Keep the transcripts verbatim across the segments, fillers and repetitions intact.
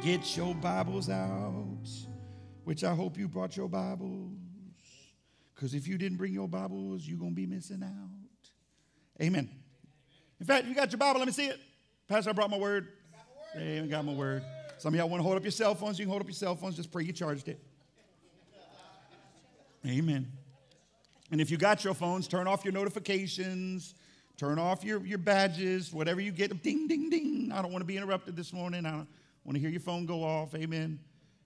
Get your Bibles out, which I hope you brought your Bibles, because if you didn't bring your Bibles, you're going to be missing out. Amen. In fact, you got your Bible, let me see it. Pastor, I brought my word. Hey, I got my word. Some of y'all want to hold up your cell phones. You can hold up your cell phones. Just pray you charged it. Amen. And if you got your phones, turn off your notifications. Turn off your, your badges, whatever you get. Ding, ding, ding. I don't want to be interrupted this morning. I don't want to hear your phone go off. Amen.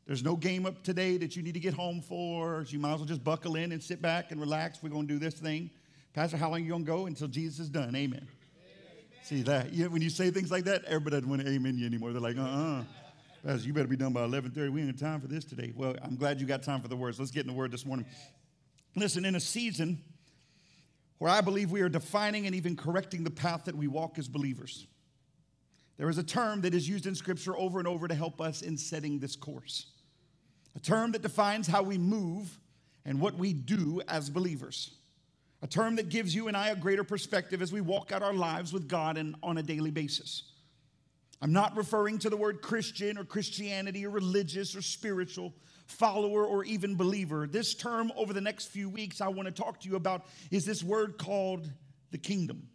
There's no game up today that you need to get home for. You might as well just buckle in and sit back and relax. We're going to do this thing. Pastor, how long are you going to go? Until Jesus is done. Amen. Amen. See that? You, when you say things like that, everybody doesn't want to amen you anymore. They're like, uh-uh. Pastor, you better be done by eleven thirty. We ain't got time for this today. Well, I'm glad you got time for the words. Let's get in the word this morning. Listen, in a season where I believe we are defining and even correcting the path that we walk as believers, there is a term that is used in Scripture over and over to help us in setting this course. A term that defines how we move and what we do as believers. A term that gives you and I a greater perspective as we walk out our lives with God and on a daily basis. I'm not referring to the word Christian or Christianity or religious or spiritual, follower or even believer. This term over the next few weeks I want to talk to you about is this word called the kingdom.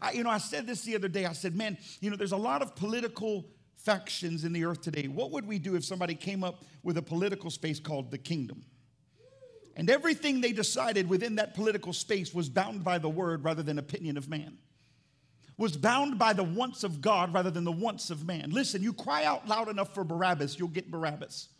I, you know, I said this the other day. I said, man, you know, there's a lot of political factions in the earth today. What would we do if somebody came up with a political space called the kingdom? And everything they decided within that political space was bound by the word rather than opinion of man. Was bound by the wants of God rather than the wants of man. Listen, you cry out loud enough for Barabbas, you'll get Barabbas.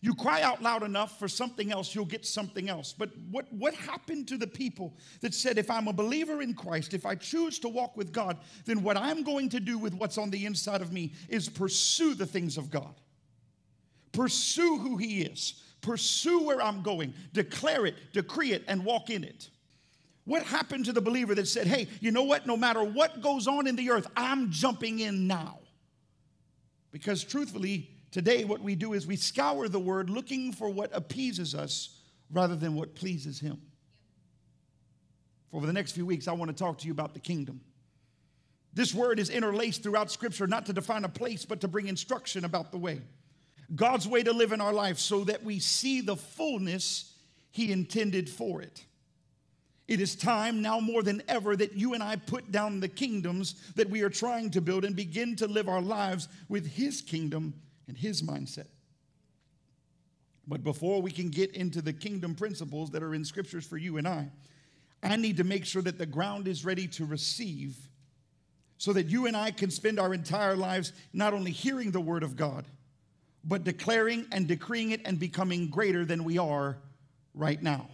You cry out loud enough for something else, you'll get something else. But what, what happened to the people that said, if I'm a believer in Christ, if I choose to walk with God, then what I'm going to do with what's on the inside of me is pursue the things of God. Pursue who He is. Pursue where I'm going. Declare it, decree it, and walk in it. What happened to the believer that said, hey, you know what? No matter what goes on in the earth, I'm jumping in now. Because truthfully, today, what we do is we scour the word looking for what appeases us rather than what pleases Him. For over the next few weeks, I want to talk to you about the kingdom. This word is interlaced throughout Scripture, not to define a place, but to bring instruction about the way. God's way to live in our life so that we see the fullness He intended for it. It is time now more than ever that you and I put down the kingdoms that we are trying to build and begin to live our lives with His kingdom and His mindset. But before we can get into the kingdom principles that are in Scriptures for you and I, I need to make sure that the ground is ready to receive so that you and I can spend our entire lives not only hearing the word of God, but declaring and decreeing it and becoming greater than we are right now.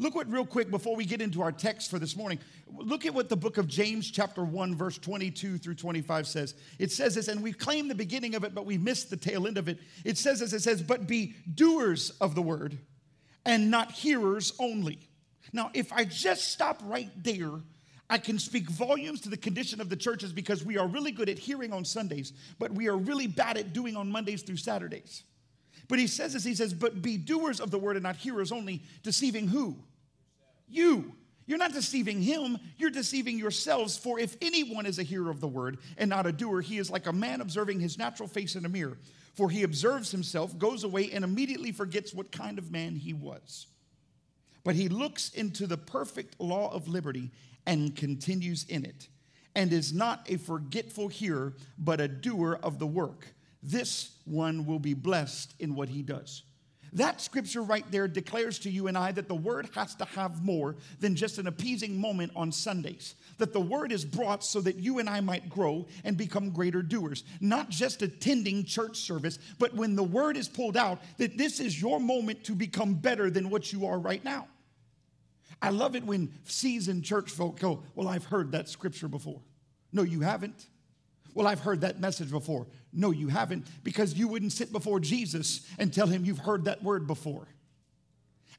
Look what, real quick, before we get into our text for this morning, look at what the book of James chapter one, verse twenty-two through twenty-five says. It says this, and we claim the beginning of it, but we missed the tail end of it. It says this, it says, but be doers of the word and not hearers only. Now, if I just stop right there, I can speak volumes to the condition of the churches because we are really good at hearing on Sundays, but we are really bad at doing on Mondays through Saturdays. But he says this, he says, but be doers of the word and not hearers only, deceiving who? You. You're not deceiving him. You're deceiving yourselves. For if anyone is a hearer of the word and not a doer, he is like a man observing his natural face in a mirror. For he observes himself, goes away, and immediately forgets what kind of man he was. But he looks into the perfect law of liberty and continues in it, and is not a forgetful hearer, but a doer of the work. This one will be blessed in what he does. That scripture right there declares to you and I that the word has to have more than just an appeasing moment on Sundays. That the word is brought so that you and I might grow and become greater doers. Not just attending church service, but when the word is pulled out, that this is your moment to become better than what you are right now. I love it when seasoned church folk go, well, I've heard that scripture before. No, you haven't. Well, I've heard that message before. No, you haven't, because you wouldn't sit before Jesus and tell him you've heard that word before.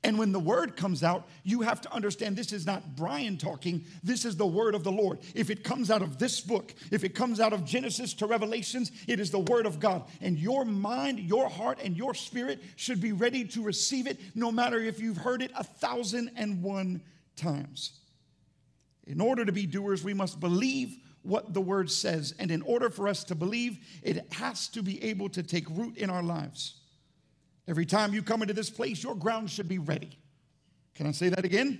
And when the word comes out, you have to understand this is not Brian talking. This is the word of the Lord. If it comes out of this book, if it comes out of Genesis to Revelations, it is the word of God. And your mind, your heart, and your spirit should be ready to receive it, no matter if you've heard it a thousand and one times. In order to be doers, we must believe what the word says. And in order for us to believe, it has to be able to take root in our lives. Every time you come into this place, your ground should be ready. Can I say that again?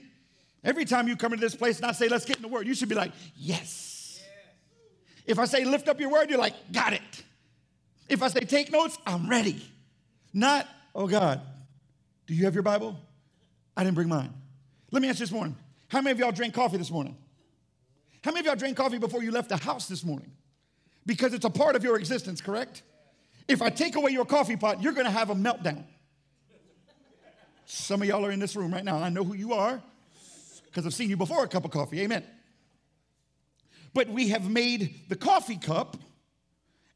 Every time you come into this place and I say, let's get in the word, you should be like, yes. If I say, lift up your word, you're like, got it. If I say, take notes, I'm ready. Not, oh God, do you have your Bible? I didn't bring mine. Let me ask you this morning. How many of y'all drank coffee this morning? How many of y'all drank coffee before you left the house this morning? Because it's a part of your existence, correct? If I take away your coffee pot, you're going to have a meltdown. Some of y'all are in this room right now. I know who you are because I've seen you before a cup of coffee. Amen. But we have made the coffee cup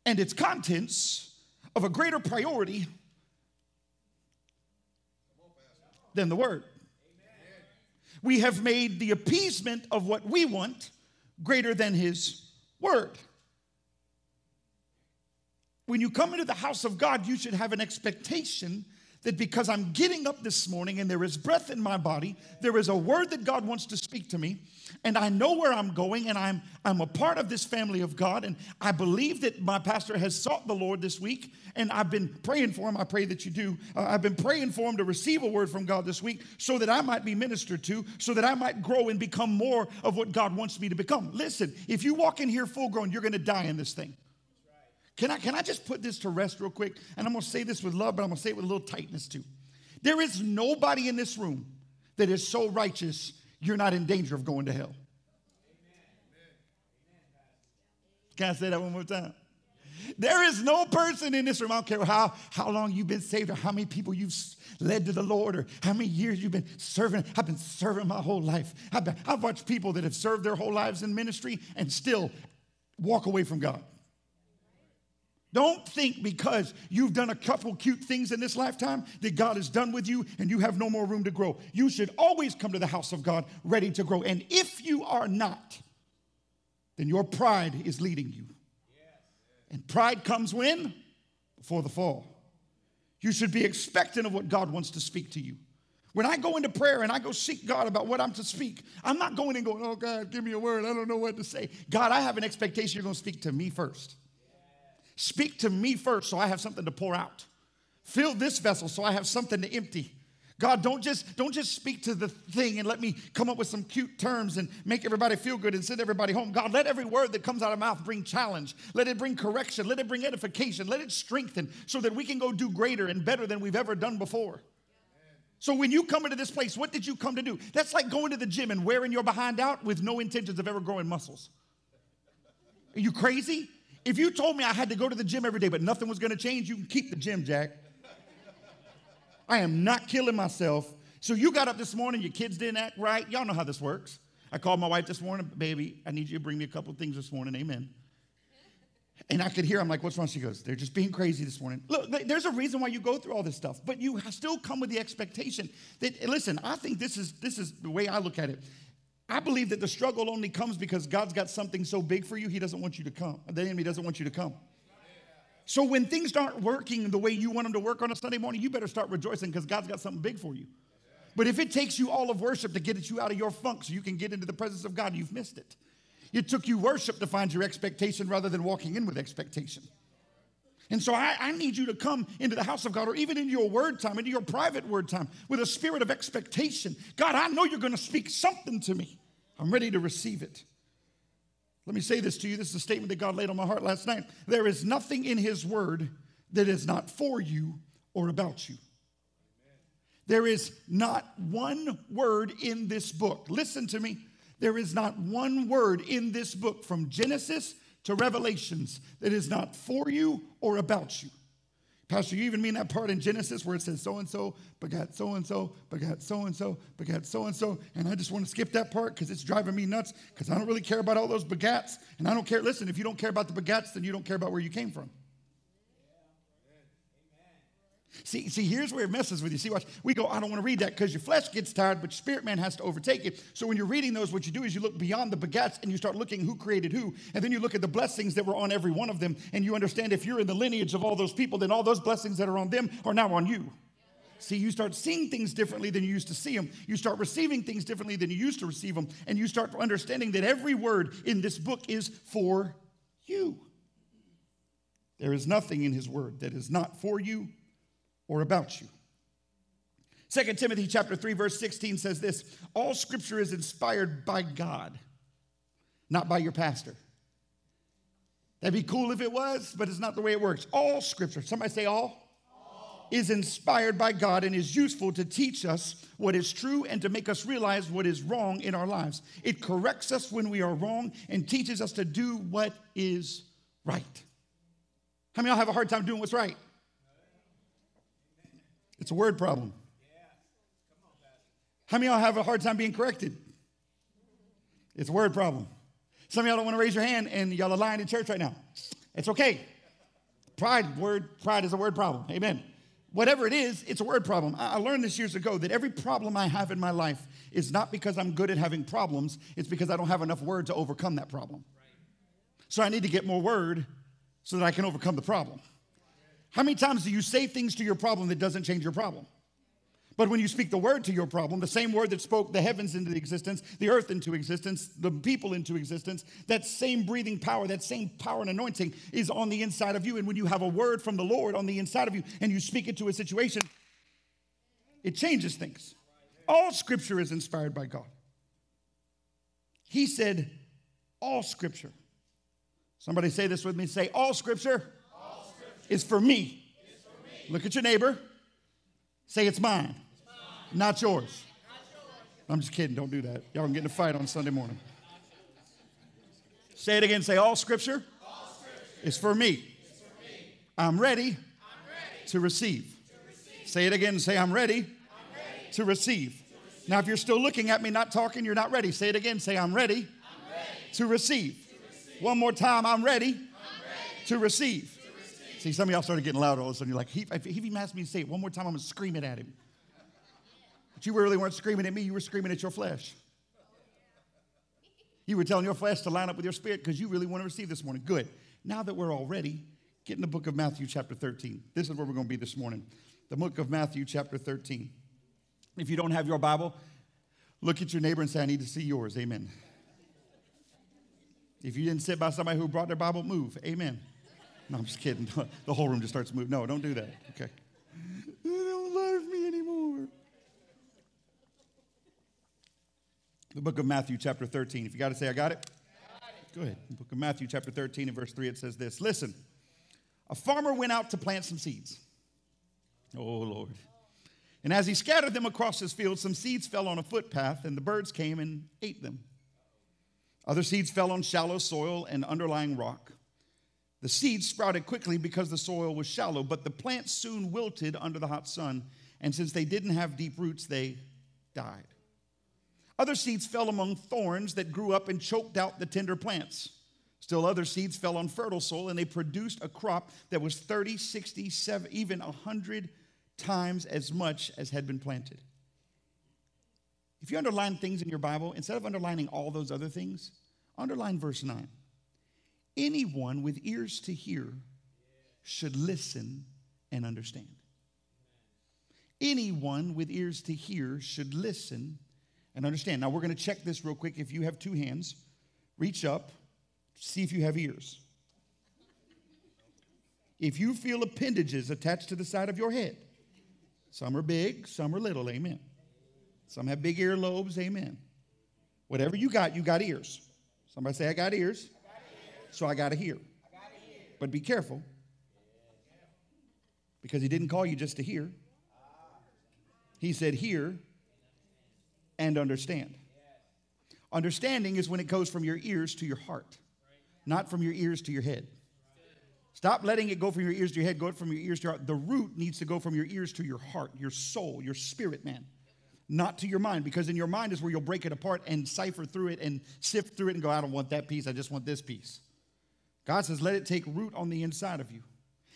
and its contents of a greater priority than the word. We have made the appeasement of what we want greater than his word. When you come into the house of God, you should have an expectation that because I'm getting up this morning and there is breath in my body, there is a word that God wants to speak to me, and I know where I'm going, and I'm, I'm a part of this family of God, and I believe that my pastor has sought the Lord this week, and I've been praying for him. I pray that you do. Uh, I've been praying for him to receive a word from God this week so that I might be ministered to, so that I might grow and become more of what God wants me to become. Listen, if you walk in here full grown, you're going to die in this thing. Can I, can I just put this to rest real quick? And I'm going to say this with love, but I'm going to say it with a little tightness too. There is nobody in this room that is so righteous, you're not in danger of going to hell. Amen. Can I say that one more time? There is no person in this room, I don't care how, how long you've been saved or how many people you've led to the Lord or how many years you've been serving. I've been serving my whole life. I've, been, I've watched people that have served their whole lives in ministry and still walk away from God. Don't think because you've done a couple cute things in this lifetime that God is done with you and you have no more room to grow. You should always come to the house of God ready to grow. And if you are not, then your pride is leading you. And pride comes when? Before the fall. You should be expectant of what God wants to speak to you. When I go into prayer and I go seek God about what I'm to speak, I'm not going and going, oh, God, give me a word. I don't know what to say. God, I have an expectation you're going to speak to me first. Speak to me first so I have something to pour out. Fill this vessel so I have something to empty. God, don't just, don't just speak to the thing and let me come up with some cute terms and make everybody feel good and send everybody home. God, let every word that comes out of mouth bring challenge. Let it bring correction. Let it bring edification. Let it strengthen so that we can go do greater and better than we've ever done before. So when you come into this place, what did you come to do? That's like going to the gym and wearing your behind out with no intentions of ever growing muscles. Are you crazy? If you told me I had to go to the gym every day, but nothing was going to change, you can keep the gym, Jack. I am not killing myself. So you got up this morning, your kids didn't act right. Y'all know how this works. I called my wife this morning, baby, I need you to bring me a couple of things this morning, amen. And I could hear, I'm like, what's wrong? She goes, they're just being crazy this morning. Look, there's a reason why you go through all this stuff, but you still come with the expectation that, listen, I think this is, this is the way I look at it. I believe that the struggle only comes because God's got something so big for you, he doesn't want you to come. The enemy doesn't want you to come. So when things aren't working the way you want them to work on a Sunday morning, you better start rejoicing because God's got something big for you. But if it takes you all of worship to get you out of your funk so you can get into the presence of God, you've missed it. It took you worship to find your expectation rather than walking in with expectation. And so I, I need you to come into the house of God or even into your word time, into your private word time with a spirit of expectation. God, I know you're going to speak something to me. I'm ready to receive it. Let me say this to you. This is a statement that God laid on my heart last night. There is nothing in his word that is not for you or about you. There is not one word in this book. Listen to me. There is not one word in this book from Genesis to Revelations that is not for you or about you. Pastor, you even mean that part in Genesis where it says so-and-so begot so-and-so begot so-and-so begot so-and-so, and I just want to skip that part because it's driving me nuts because I don't really care about all those begats, and I don't care. Listen, if you don't care about the begats, then you don't care about where you came from. See, see, here's where it messes with you. See, watch. We go, I don't want to read that because your flesh gets tired, but your spirit man has to overtake it. So when you're reading those, what you do is you look beyond the begats and you start looking who created who. And then you look at the blessings that were on every one of them. And you understand if you're in the lineage of all those people, then all those blessings that are on them are now on you. See, you start seeing things differently than you used to see them. You start receiving things differently than you used to receive them. And you start understanding that every word in this book is for you. There is nothing in his word that is not for you or about you. Second Timothy chapter three, verse sixteen says this: all scripture is inspired by God, not by your pastor. That'd be cool if it was, but it's not the way it works. All scripture, somebody say all. Is inspired by God and is useful to teach us what is true and to make us realize what is wrong in our lives. It corrects us when we are wrong and teaches us to do what is right. How many of y'all have a hard time doing what's right? It's a word problem. How many of y'all have a hard time being corrected? It's a word problem. Some of y'all don't want to raise your hand and y'all are lying in church right now. It's okay. Pride, word, pride is a word problem. Amen. Whatever it is, it's a word problem. I learned this years ago that every problem I have in my life is not because I'm good at having problems. It's because I don't have enough word to overcome that problem. So I need to get more word so that I can overcome the problem. How many times do you say things to your problem that doesn't change your problem? But when you speak the word to your problem, the same word that spoke the heavens into existence, the earth into existence, the people into existence, that same breathing power, that same power and anointing is on the inside of you. And when you have a word from the Lord on the inside of you and you speak it to a situation, it changes things. All scripture is inspired by God. He said, all scripture. Somebody say this with me. Say, all scripture, all scripture is for me. Is for me. Look at your neighbor. Say, it's mine, it's mine. Not, yours. Not yours. I'm just kidding. Don't do that. Y'all can get in a fight on Sunday morning. Say it again. Say, all scripture, all scripture is for me. Is for me. I'm ready, I'm ready to, receive. to receive. Say it again. Say, I'm ready, I'm ready to, receive. to receive. Now, if you're still looking at me, not talking, you're not ready. Say it again. Say, I'm ready, I'm ready to, receive. to receive. One more time. I'm ready, I'm ready to receive. See, some of y'all started getting loud all of a sudden. You're like, he, if he even asked me to say it one more time, I'm going to scream it at him. But you really weren't screaming at me. You were screaming at your flesh. You were telling your flesh to line up with your spirit because you really want to receive this morning. Good. Now that we're all ready, get in the book of Matthew chapter thirteen. This is where we're going to be this morning. The book of Matthew chapter thirteen. If you don't have your Bible, look at your neighbor and say, I need to see yours. Amen. If you didn't sit by somebody who brought their Bible, move. Amen. No, I'm just kidding. The whole room just starts moving. No, don't do that. Okay. They don't love me anymore. The book of Matthew chapter thirteen. If you got to say, I got it. Got it. Go ahead. The book of Matthew chapter thirteen and verse three, it says this. Listen, a farmer went out to plant some seeds. Oh, Lord. And as he scattered them across his field, some seeds fell on a footpath, and the birds came and ate them. Other seeds fell on shallow soil and underlying rock. The seeds sprouted quickly because the soil was shallow, but the plants soon wilted under the hot sun, and since they didn't have deep roots, they died. Other seeds fell among thorns that grew up and choked out the tender plants. Still other seeds fell on fertile soil, and they produced a crop that was thirty, sixty, seventy, even one hundred times as much as had been planted. If you underline things in your Bible, instead of underlining all those other things, underline verse nine. Anyone with ears to hear should listen and understand. Anyone with ears to hear should listen and understand. Now, we're going to check this real quick. If you have two hands, reach up, see if you have ears. If you feel appendages attached to the side of your head, some are big, some are little, amen. Some have big earlobes, amen. Whatever you got, you got ears. Somebody say, I got ears. So I got to hear. But be careful, because he didn't call you just to hear. He said hear and understand. Understanding is when it goes from your ears to your heart, not from your ears to your head. Stop letting it go from your ears to your head. Go from your ears to your heart. The root needs to go from your ears to your heart, your soul, your spirit, man. Not to your mind, because in your mind is where you'll break it apart and cipher through it and sift through it and go, I don't want that piece. I just want this piece. God says, let it take root on the inside of you.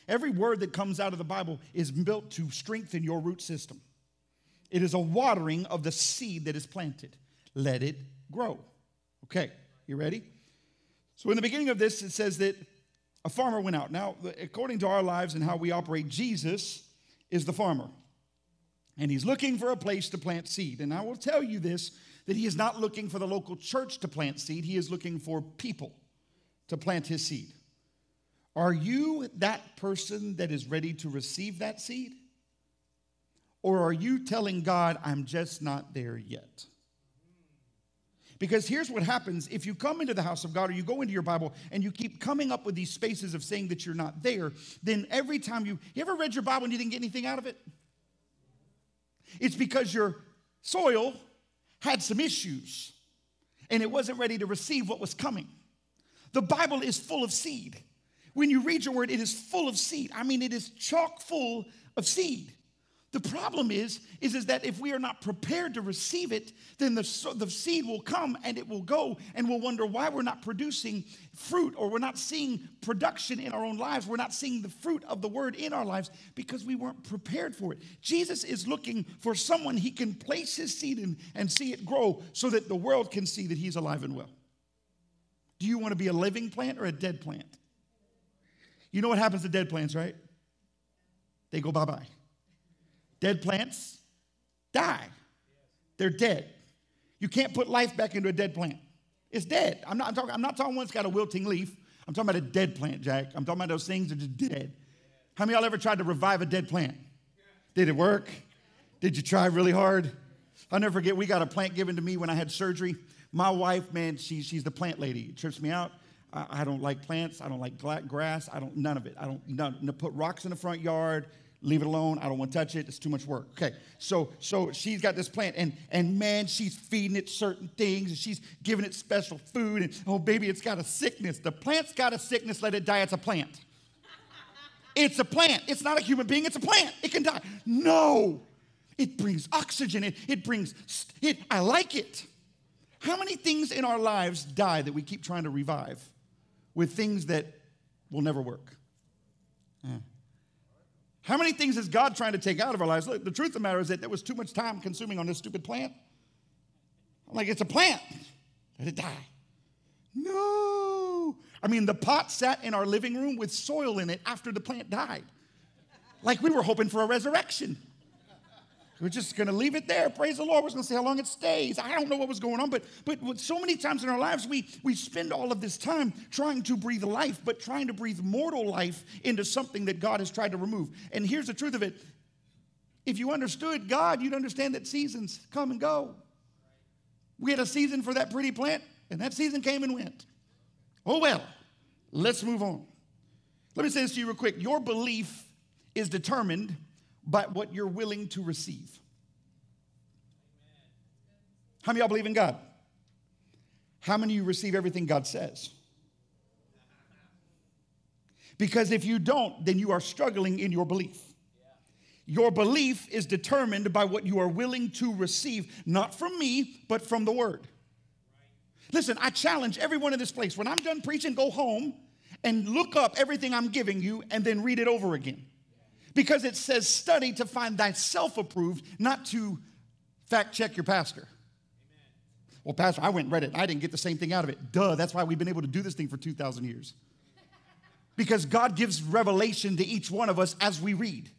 Every word that comes out of the Bible is built to strengthen your root system. It is a watering of the seed that is planted. Let it grow. Okay, you ready? So in the beginning of this, it says that a farmer went out. Now, according to our lives and how we operate, Jesus is the farmer. And he's looking for a place to plant seed. And I will tell you this, that he is not looking for the local church to plant seed. He is looking for people to plant his seed. Are you that person that is ready to receive that seed? Or are you telling God, I'm just not there yet? Because here's what happens. If you come into the house of God or you go into your Bible and you keep coming up with these spaces of saying that you're not there, then every time you, you ever read your Bible and you didn't get anything out of it? It's because your soil had some issues and it wasn't ready to receive what was coming. The Bible is full of seed. When you read your word, it is full of seed. I mean, it is chock full of seed. The problem is, is, is that if we are not prepared to receive it, then the, the seed will come and it will go, and we'll wonder why we're not producing fruit, or we're not seeing production in our own lives. We're not seeing the fruit of the word in our lives because we weren't prepared for it. Jesus is looking for someone he can place his seed in and see it grow so that the world can see that he's alive and well. Do you want to be a living plant or a dead plant? You know what happens to dead plants, right? They go bye-bye. Dead plants die. They're dead. You can't put life back into a dead plant. It's dead. I'm not I'm talking, I'm not talking one that's got a wilting leaf. I'm talking about a dead plant, Jack. I'm talking about those things that are just dead. How many of y'all ever tried to revive a dead plant? Did it work? Did you try really hard? I'll never forget, we got a plant given to me when I had surgery. My wife, man, she, she's the plant lady. It trips me out. I, I don't like plants. I don't like grass. I don't, none of it. I don't none, put rocks in the front yard. Leave it alone. I don't want to touch it. It's too much work. Okay. So so she's got this plant, and, and man, she's feeding it certain things, and she's giving it special food, and oh, baby, it's got a sickness. The plant's got a sickness. Let it die. It's a plant. It's a plant. It's not a human being. It's a plant. It can die. No. It brings oxygen. It, it brings, it. I like it. How many things in our lives die that we keep trying to revive with things that will never work? Yeah. How many things is God trying to take out of our lives? Look, the truth of the matter is that there was too much time consuming on this stupid plant. I'm like, it's a plant. Let it die. No. I mean, the pot sat in our living room with soil in it after the plant died. Like we were hoping for a resurrection. We're just going to leave it there. Praise the Lord. We're going to see how long it stays. I don't know what was going on, but but so many times in our lives, we, we spend all of this time trying to breathe life, but trying to breathe mortal life into something that God has tried to remove. And here's the truth of it. If you understood God, you'd understand that seasons come and go. We had a season for that pretty plant, and that season came and went. Oh, well, let's move on. Let me say this to you real quick. Your belief is determined but what you're willing to receive. How many of y'all believe in God? How many of you receive everything God says? Because if you don't, then you are struggling in your belief. Your belief is determined by what you are willing to receive, not from me, but from the word. Listen, I challenge everyone in this place. When I'm done preaching, go home and look up everything I'm giving you and then read it over again. Because it says study to find thyself approved, not to fact check your pastor. Amen. Well, pastor, I went and read it. I didn't get the same thing out of it. Duh, that's why we've been able to do this thing for two thousand years. Because God gives revelation to each one of us as we read.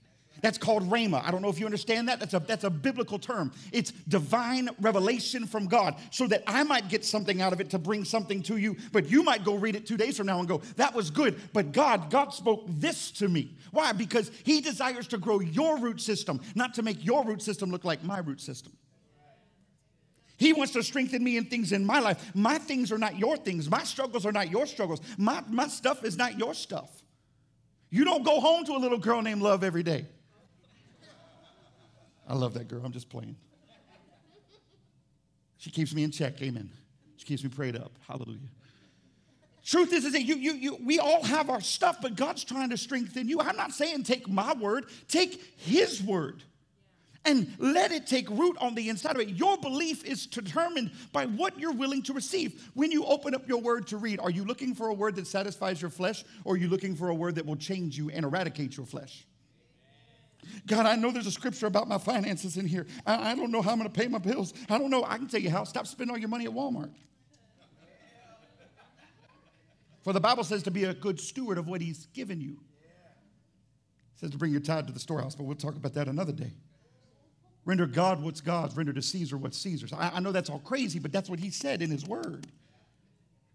That's called rhema. I don't know if you understand that. That's a, that's a biblical term. It's divine revelation from God so that I might get something out of it to bring something to you. But you might go read it two days from now and go, that was good. But God, God spoke this to me. Why? Because he desires to grow your root system, not to make your root system look like my root system. He wants to strengthen me in things in my life. My things are not your things. My struggles are not your struggles. My, my stuff is not your stuff. You don't go home to a little girl named Love every day. I love that girl. I'm just playing. She keeps me in check. Amen. She keeps me prayed up. Hallelujah. Truth is, is that you, you, you, we all have our stuff, but God's trying to strengthen you. I'm not saying take my word. Take his word and let it take root on the inside of it. Your belief is determined by what you're willing to receive. When you open up your word to read, are you looking for a word that satisfies your flesh, or are you looking for a word that will change you and eradicate your flesh? God, I know there's a scripture about my finances in here. I, I don't know how I'm going to pay my bills. I don't know. I can tell you how. Stop spending all your money at Walmart. For the Bible says to be a good steward of what he's given you. It says to bring your tithe to the storehouse, but we'll talk about that another day. Render God what's God's. Render to Caesar what's Caesar's. I, I know that's all crazy, but that's what he said in his word.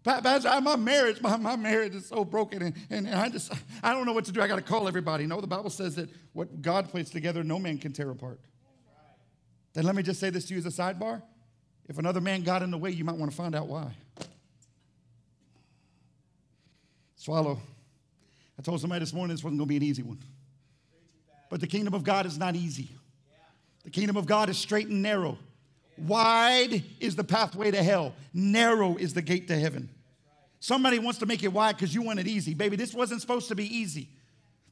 Pastor, my marriage, my, my marriage is so broken, and, and, and I just, I don't know what to do. I got to call everybody. No, the Bible says that what God puts together, no man can tear apart. Then let me just say this to you as a sidebar. If another man got in the way, you might want to find out why. Swallow. I told somebody this morning this wasn't going to be an easy one. But the kingdom of God is not easy. The kingdom of God is straight and narrow. Wide is the pathway to hell. Narrow is the gate to heaven. Somebody wants to make it wide because you want it easy. Baby, this wasn't supposed to be easy.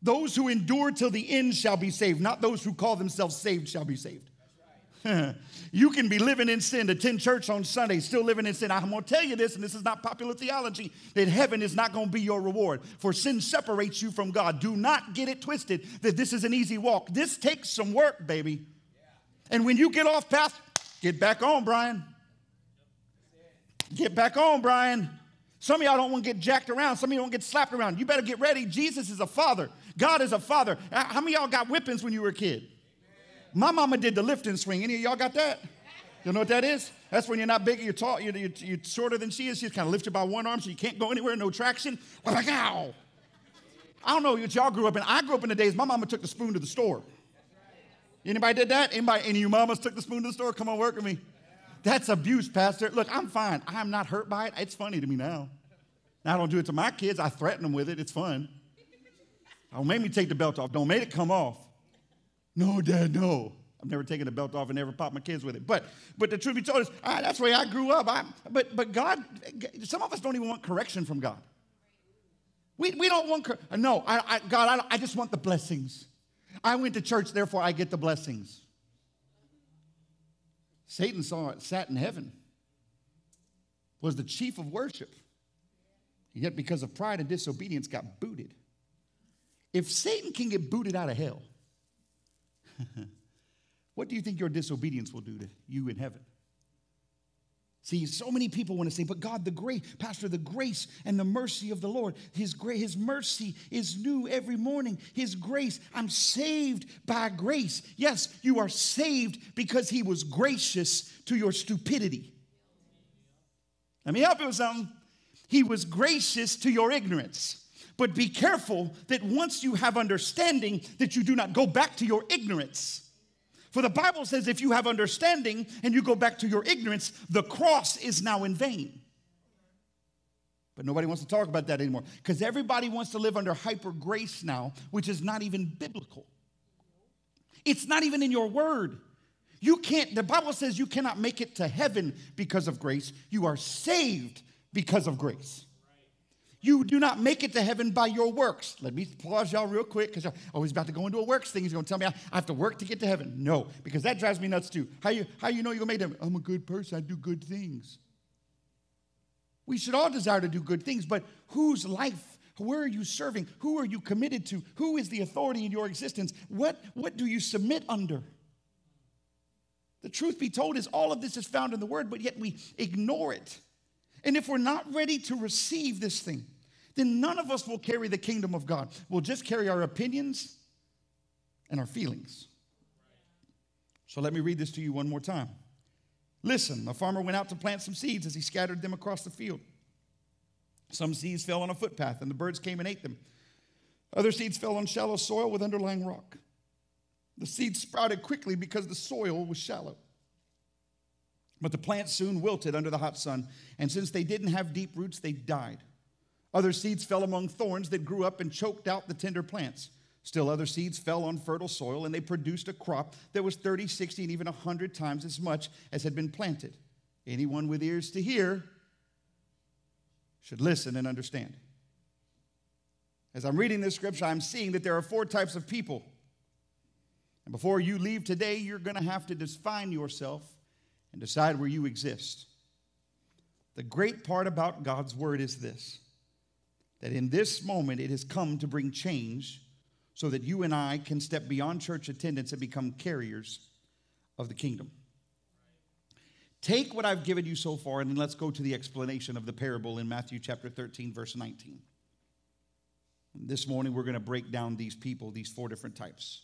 Those who endure till the end shall be saved, not those who call themselves saved shall be saved. You can be living in sin, attend church on Sunday, still living in sin. I'm going to tell you this, and this is not popular theology, that heaven is not going to be your reward, for sin separates you from God. Do not get it twisted that this is an easy walk. This takes some work, baby. And when you get off path, get back on, Brian. Get back on, Brian. Some of y'all don't want to get jacked around. Some of you don't get slapped around. You better get ready. Jesus is a father. God is a father. How many of y'all got whippings when you were a kid? My mama did the lift and swing. Any of y'all got that? You know what that is? That's when you're not bigger, you're tall, you're, you're, you're shorter than she is. She's kind of lifted by one arm, so you can't go anywhere, no traction. We're like, ow. I don't know what y'all grew up in. I grew up in the days my mama took the spoon to the store. Anybody did that? Anybody? Any of you mamas took the spoon to the store? Come on, work with me. That's abuse, Pastor. Look, I'm fine. I'm not hurt by it. It's funny to me now. Now, I don't do it to my kids. I threaten them with it. It's fun. Don't make me take the belt off. Don't make it come off. No, Dad, no. I've never taken the belt off and never popped my kids with it. But, but the truth be told is, I, that's the way I grew up. I, but, but God, some of us don't even want correction from God. We, we don't want, no, I, I, God, I, I just want the blessings. I went to church, therefore I get the blessings. Satan saw it, sat in heaven, was the chief of worship, yet because of pride and disobedience got booted. If Satan can get booted out of hell, what do you think your disobedience will do to you in heaven? See, so many people want to say, but God, the grace, Pastor, the grace and the mercy of the Lord, his grace, his mercy is new every morning. His grace, I'm saved by grace. Yes, you are saved because he was gracious to your stupidity. Let me help you with something. He was gracious to your ignorance. But be careful that once you have understanding, that you do not go back to your ignorance. For the Bible says if you have understanding and you go back to your ignorance, the cross is now in vain. But nobody wants to talk about that anymore because everybody wants to live under hyper grace now, which is not even biblical. It's not even in your word. You can't, the Bible says you cannot make it to heaven because of grace. You are saved because of grace. You do not make it to heaven by your works. Let me pause y'all real quick because oh, he's about to go into a works thing. He's going to tell me I, I have to work to get to heaven. No, because that drives me nuts too. How you, how you know you're going to make it? I'm a good person. I do good things. We should all desire to do good things, but whose life? Where are you serving? Who are you committed to? Who is the authority in your existence? What, what do you submit under? The truth be told is all of this is found in the Word, but yet we ignore it. And if we're not ready to receive this thing, then none of us will carry the kingdom of God. We'll just carry our opinions and our feelings. So let me read this to you one more time. Listen, a farmer went out to plant some seeds as he scattered them across the field. Some seeds fell on a footpath and the birds came and ate them. Other seeds fell on shallow soil with underlying rock. The seeds sprouted quickly because the soil was shallow. But the plants soon wilted under the hot sun, and since they didn't have deep roots, they died. Other seeds fell among thorns that grew up and choked out the tender plants. Still other seeds fell on fertile soil, and they produced a crop that was thirty, sixty, and even a hundred times as much as had been planted. Anyone with ears to hear should listen and understand. As I'm reading this scripture, I'm seeing that there are four types of people. And before you leave today, you're going to have to define yourself and decide where you exist. The great part about God's word is this, that in this moment it has come to bring change so that you and I can step beyond church attendance and become carriers of the kingdom. Take what I've given you so far and then let's go to the explanation of the parable in Matthew chapter thirteen, verse nineteen. This morning we're going to break down these people, these four different types.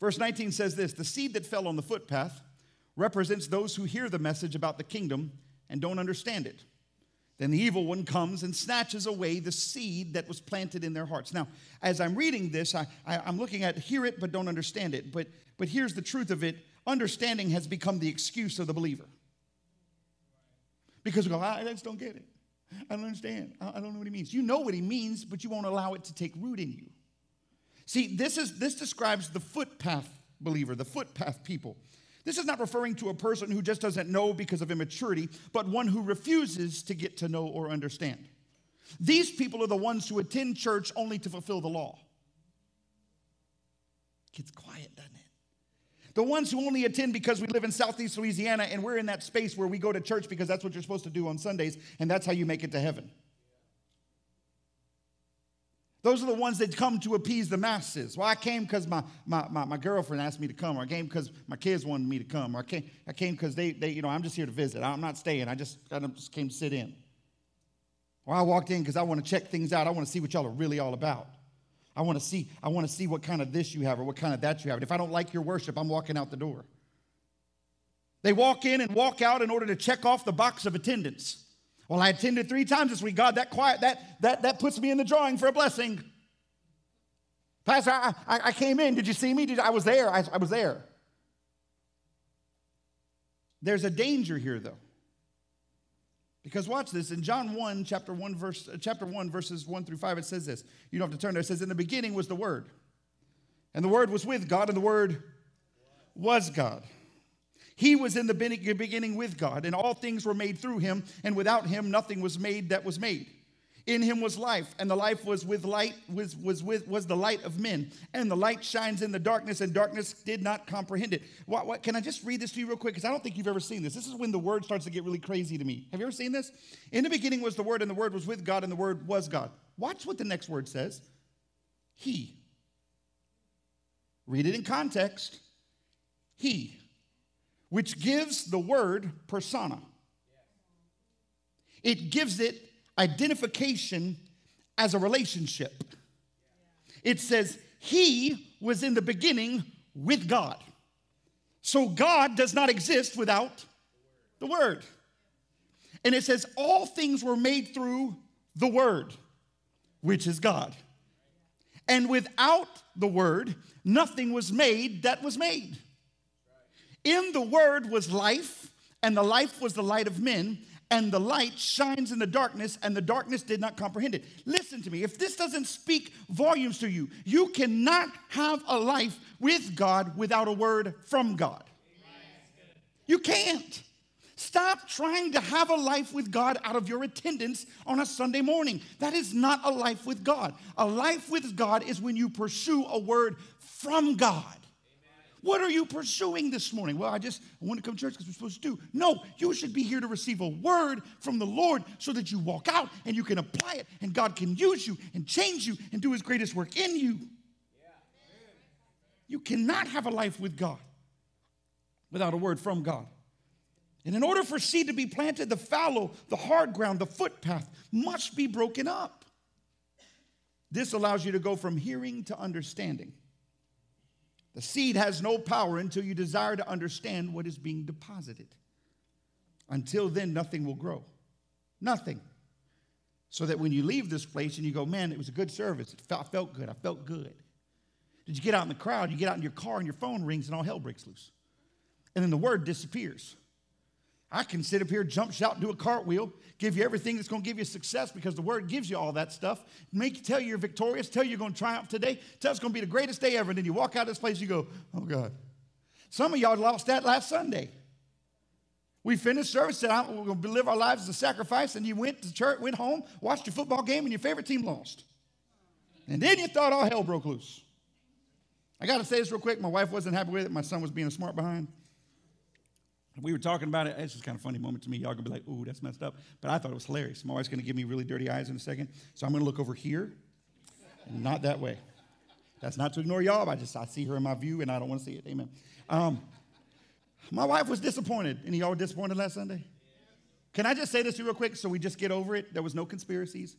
Verse nineteen says this, the seed that fell on the footpath represents those who hear the message about the kingdom and don't understand it. Then the evil one comes and snatches away the seed that was planted in their hearts. Now, as I'm reading this, I, I, I'm looking at hear it but don't understand it. But, but here's the truth of it. Understanding has become the excuse of the believer. Because we go, I just don't get it. I don't understand. I don't know what he means. You know what he means, but you won't allow it to take root in you. See, this is this describes the footpath believer, the footpath people. This is not referring to a person who just doesn't know because of immaturity, but one who refuses to get to know or understand. These people are the ones who attend church only to fulfill the law. Gets quiet, doesn't it? The ones who only attend because we live in Southeast Louisiana and we're in that space where we go to church because that's what you're supposed to do on Sundays and that's how you make it to heaven. Those are the ones that come to appease the masses. Well, I came because my, my, my, my girlfriend asked me to come, or I came because my kids wanted me to come, or I came I came because they, they, you know, I'm just here to visit. I'm not staying. I just, I just came to sit in. Or I walked in because I want to check things out. I want to see what y'all are really all about. I want to see, I want to see what kind of this you have or what kind of that you have. And if I don't like your worship, I'm walking out the door. They walk in and walk out in order to check off the box of attendance. Well, I attended three times this week. God, that quiet, that that that puts me in the drawing for a blessing. Pastor, I, I, I came in. Did you see me? Did, I was there. I, I was there. There's a danger here, though. Because watch this. In John one, chapter one, verse, chapter one, verses one through five, it says this. You don't have to turn there. It says, in the beginning was the Word. And the Word was with God, and the Word was God. He was in the beginning with God, and all things were made through him, and without him nothing was made that was made. In him was life, and the life was with light, was, was, with, was the light of men. And the light shines in the darkness, and darkness did not comprehend it. What, what, can I just read this to you real quick? Because I don't think you've ever seen this. This is when the word starts to get really crazy to me. Have you ever seen this? In the beginning was the Word, and the Word was with God, and the Word was God. Watch what the next word says. He. Read it in context. He. Which gives the word persona. It gives it identification as a relationship. It says, he was in the beginning with God. So God does not exist without the Word. And it says, all things were made through the Word, which is God. And without the Word, nothing was made that was made. In the Word was life, and the life was the light of men, and the light shines in the darkness, and the darkness did not comprehend it. Listen to me. If this doesn't speak volumes to you, you cannot have a life with God without a word from God. You can't. Stop trying to have a life with God out of your attendance on a Sunday morning. That is not a life with God. A life with God is when you pursue a word from God. What are you pursuing this morning? Well, I just I want to come to church because we're supposed to do. No, you should be here to receive a word from the Lord so that you walk out and you can apply it and God can use you and change you and do his greatest work in you. Yeah. You cannot have a life with God without a word from God. And in order for seed to be planted, the fallow, the hard ground, the footpath must be broken up. This allows you to go from hearing to understanding. The seed has no power until you desire to understand what is being deposited. Until then, nothing will grow. Nothing. So that when you leave this place and you go, man, it was a good service. It felt, I felt good. I felt good. Did you get out in the crowd? You get out in your car and your phone rings and all hell breaks loose. And then the word disappears. I can sit up here, jump, shout, do a cartwheel, give you everything that's going to give you success because the word gives you all that stuff. Make you tell you you're victorious, tell you you're going to triumph today, tell it's going to be the greatest day ever. And then you walk out of this place, you go, oh, God. Some of y'all lost that last Sunday. We finished service, said we're going to live our lives as a sacrifice, and you went to church, went home, watched your football game, and your favorite team lost. And then you thought all hell broke loose. I got to say this real quick. My wife wasn't happy with it. My son was being a smart behind. We were talking about it. It's just kind of a funny moment to me. Y'all going to be like, ooh, that's messed up. But I thought it was hilarious. My wife's going to give me really dirty eyes in a second. So I'm going to look over here and not that way. That's not to ignore y'all. But I just, I see her in my view and I don't want to see it. Amen. Um, my wife was disappointed. Any of y'all were disappointed last Sunday? Can I just say this to you real quick so we just get over it? There was no conspiracies.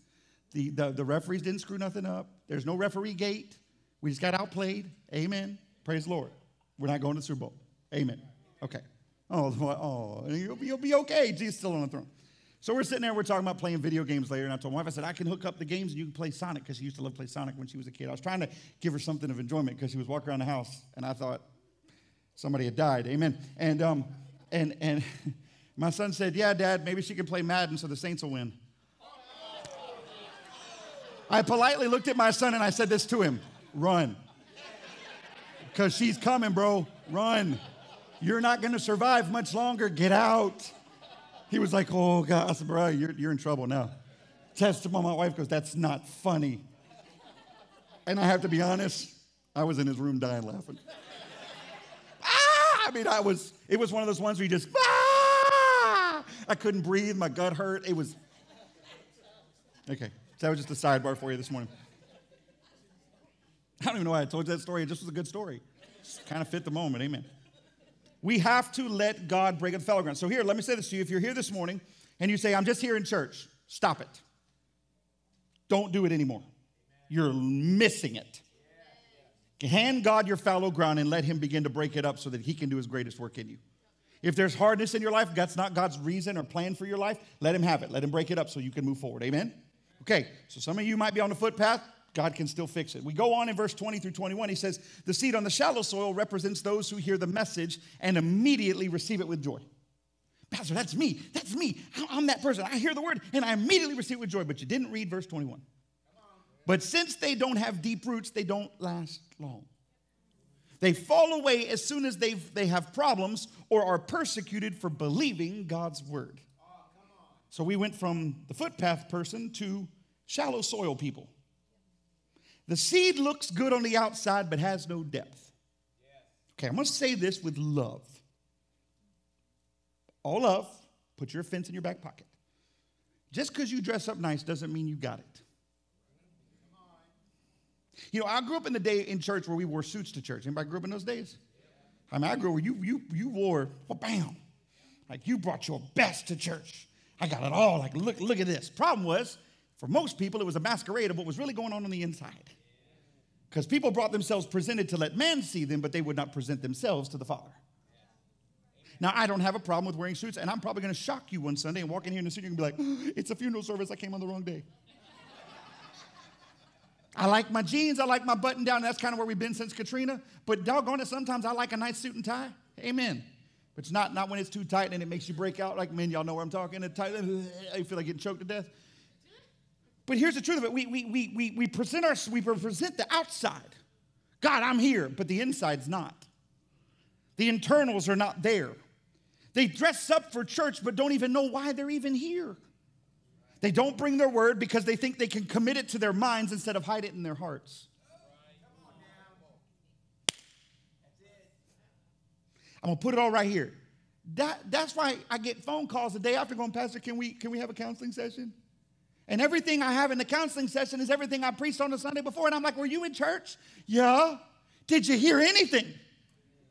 The, the, the referees didn't screw nothing up. There's no referee gate. We just got outplayed. Amen. Praise the Lord. We're not going to the Super Bowl. Amen. Okay. Oh, oh, you'll be, you'll be okay. Jesus is still on the throne. So we're sitting there, we're talking about playing video games later, and I told my wife, I said, I can hook up the games and you can play Sonic, because she used to love to play Sonic when she was a kid. I was trying to give her something of enjoyment, because she was walking around the house, and I thought somebody had died. Amen. And um, and and my son said, yeah, Dad, maybe she can play Madden so the Saints will win. I politely looked at my son, and I said this to him, run, because she's coming, bro, run. You're not going to survive much longer. Get out. He was like, oh, God. I said, bro, you're, you're in trouble now. Tested my wife goes, that's not funny. And I have to be honest, I was in his room dying laughing. Ah! I mean, I was, it was one of those ones where you just, ah! I couldn't breathe. My gut hurt. It was, okay. So that was just a sidebar for you this morning. I don't even know why I told you that story. It just was a good story. Just kind of fit the moment. Amen. We have to let God break up the fallow ground. So here, let me say this to you. If you're here this morning and you say, I'm just here in church, stop it. Don't do it anymore. You're missing it. Hand God your fallow ground and let him begin to break it up so that he can do his greatest work in you. If there's hardness in your life, that's not God's reason or plan for your life, let him have it. Let him break it up so you can move forward. Amen? Okay, so some of you might be on the footpath. God can still fix it. We go on in verse twenty through twenty-one. He says, the seed on the shallow soil represents those who hear the message and immediately receive it with joy. Pastor, that's me. That's me. I'm that person. I hear the word and I immediately receive it with joy. But you didn't read verse twenty-one. But since they don't have deep roots, they don't last long. They fall away as soon as they've, they have problems or are persecuted for believing God's word. So we went from the footpath person to shallow soil people. The seed looks good on the outside, but has no depth. Okay, I'm going to say this with love. All love, put your offense in your back pocket. Just because you dress up nice doesn't mean you got it. You know, I grew up in the day in church where we wore suits to church. Anybody grew up in those days? I mean, I grew up where you, you, you wore, well, bam. Like, you brought your best to church. I got it all. Like, look, look at this. Problem was, for most people, it was a masquerade of what was really going on on the inside. Because people brought themselves presented to let man see them, but they would not present themselves to the Father. Now, I don't have a problem with wearing suits, and I'm probably going to shock you one Sunday and walk in here in the suit and be like, oh, it's a funeral service. I came on the wrong day. I like my jeans. I like my button down. That's kind of where we've been since Katrina. But doggone it, sometimes I like a nice suit and tie. Amen. But it's not, not when it's too tight and it makes you break out. Like, men, y'all know where I'm talking. It tight, you feel like getting choked to death. But here's the truth of it. We, we, we, we, we, present our, we present the outside. God, I'm here, but the inside's not. The internals are not there. They dress up for church, but don't even know why they're even here. They don't bring their word because they think they can commit it to their minds instead of hide it in their hearts. I'm going to put it all right here. That, that's why I get phone calls the day after going, Pastor, can we, can we have a counseling session? And everything I have in the counseling session is everything I preached on the Sunday before. And I'm like, were you in church? Yeah. Did you hear anything?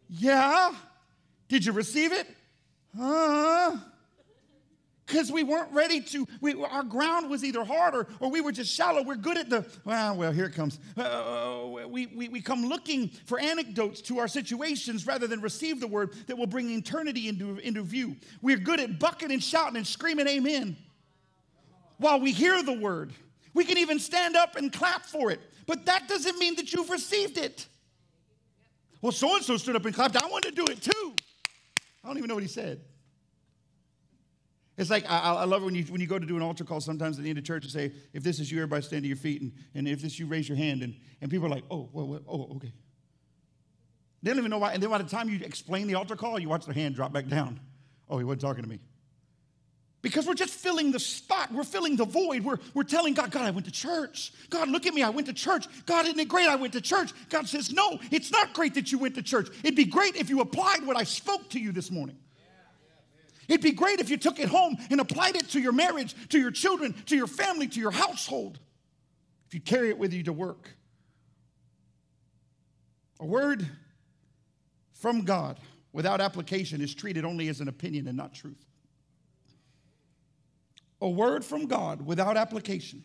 Yeah. Did you receive it? Huh? Because we weren't ready to, we, our ground was either hard or, or we were just shallow. We're good at the, well, well here it comes. Uh, we, we, we come looking for anecdotes to our situations rather than receive the word that will bring eternity into, into view. We're good at bucking and shouting and screaming amen. While we hear the word, we can even stand up and clap for it. But that doesn't mean that you've received it. Well, so-and-so stood up and clapped. I want to do it too. I don't even know what he said. It's like, I, I love it when you, when you go to do an altar call sometimes at the end of church and say, if this is you, everybody stand to your feet. And, and if this is you, raise your hand. And, and people are like, oh, well, well, oh, okay. They don't even know why. And then by the time you explain the altar call, you watch their hand drop back down. Oh, he wasn't talking to me. Because we're just filling the spot. We're filling the void. We're, we're telling God, God, I went to church. God, look at me. I went to church. God, isn't it great? I went to church. God says, no, it's not great that you went to church. It'd be great if you applied what I spoke to you this morning. It'd be great if you took it home and applied it to your marriage, to your children, to your family, to your household. If you carry it with you to work. A word from God without application is treated only as an opinion and not truth. A word from God without application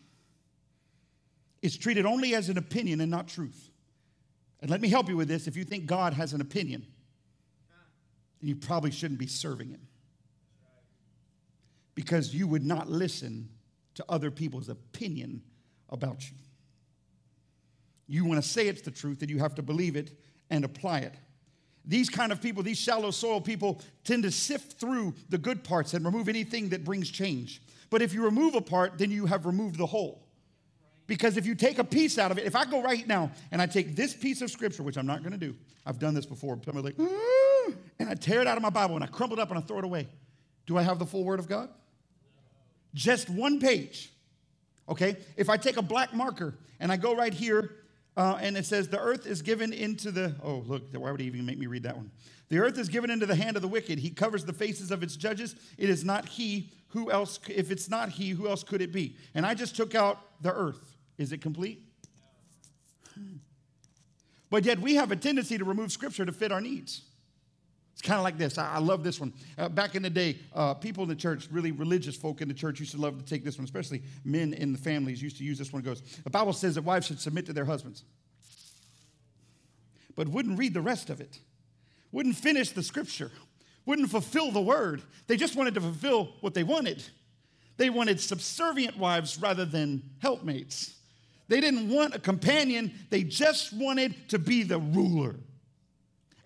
is treated only as an opinion and not truth. And let me help you with this. If you think God has an opinion, then you probably shouldn't be serving him. Because you would not listen to other people's opinion about you. You want to say it's the truth, and you have to believe it and apply it. These kind of people, these shallow soil people, tend to sift through the good parts and remove anything that brings change. But if you remove a part, then you have removed the whole. Because if you take a piece out of it, if I go right now and I take this piece of scripture, which I'm not going to do. I've done this before. Somebody's like, "Ooh," and I tear it out of my Bible and I crumple it up and I throw it away. Do I have the full word of God? Just one page. Okay? If I take a black marker and I go right here, Uh, and it says, the earth is given into the, oh, look, why would he even make me read that one? The earth is given into the hand of the wicked. He covers the faces of its judges. It is not he, who else, if it's not he, who else could it be? And I just took out the earth. Is it complete? No. Hmm. But yet we have a tendency to remove scripture to fit our needs. It's kind of like this. I, I love this one. Uh, back in the day, uh, people in the church, really religious folk in the church, used to love to take this one, especially men in the families used to use this one. It goes, the Bible says that wives should submit to their husbands, but wouldn't read the rest of it, wouldn't finish the scripture, wouldn't fulfill the word. They just wanted to fulfill what they wanted. They wanted subservient wives rather than helpmates. They didn't want a companion. They just wanted to be the ruler.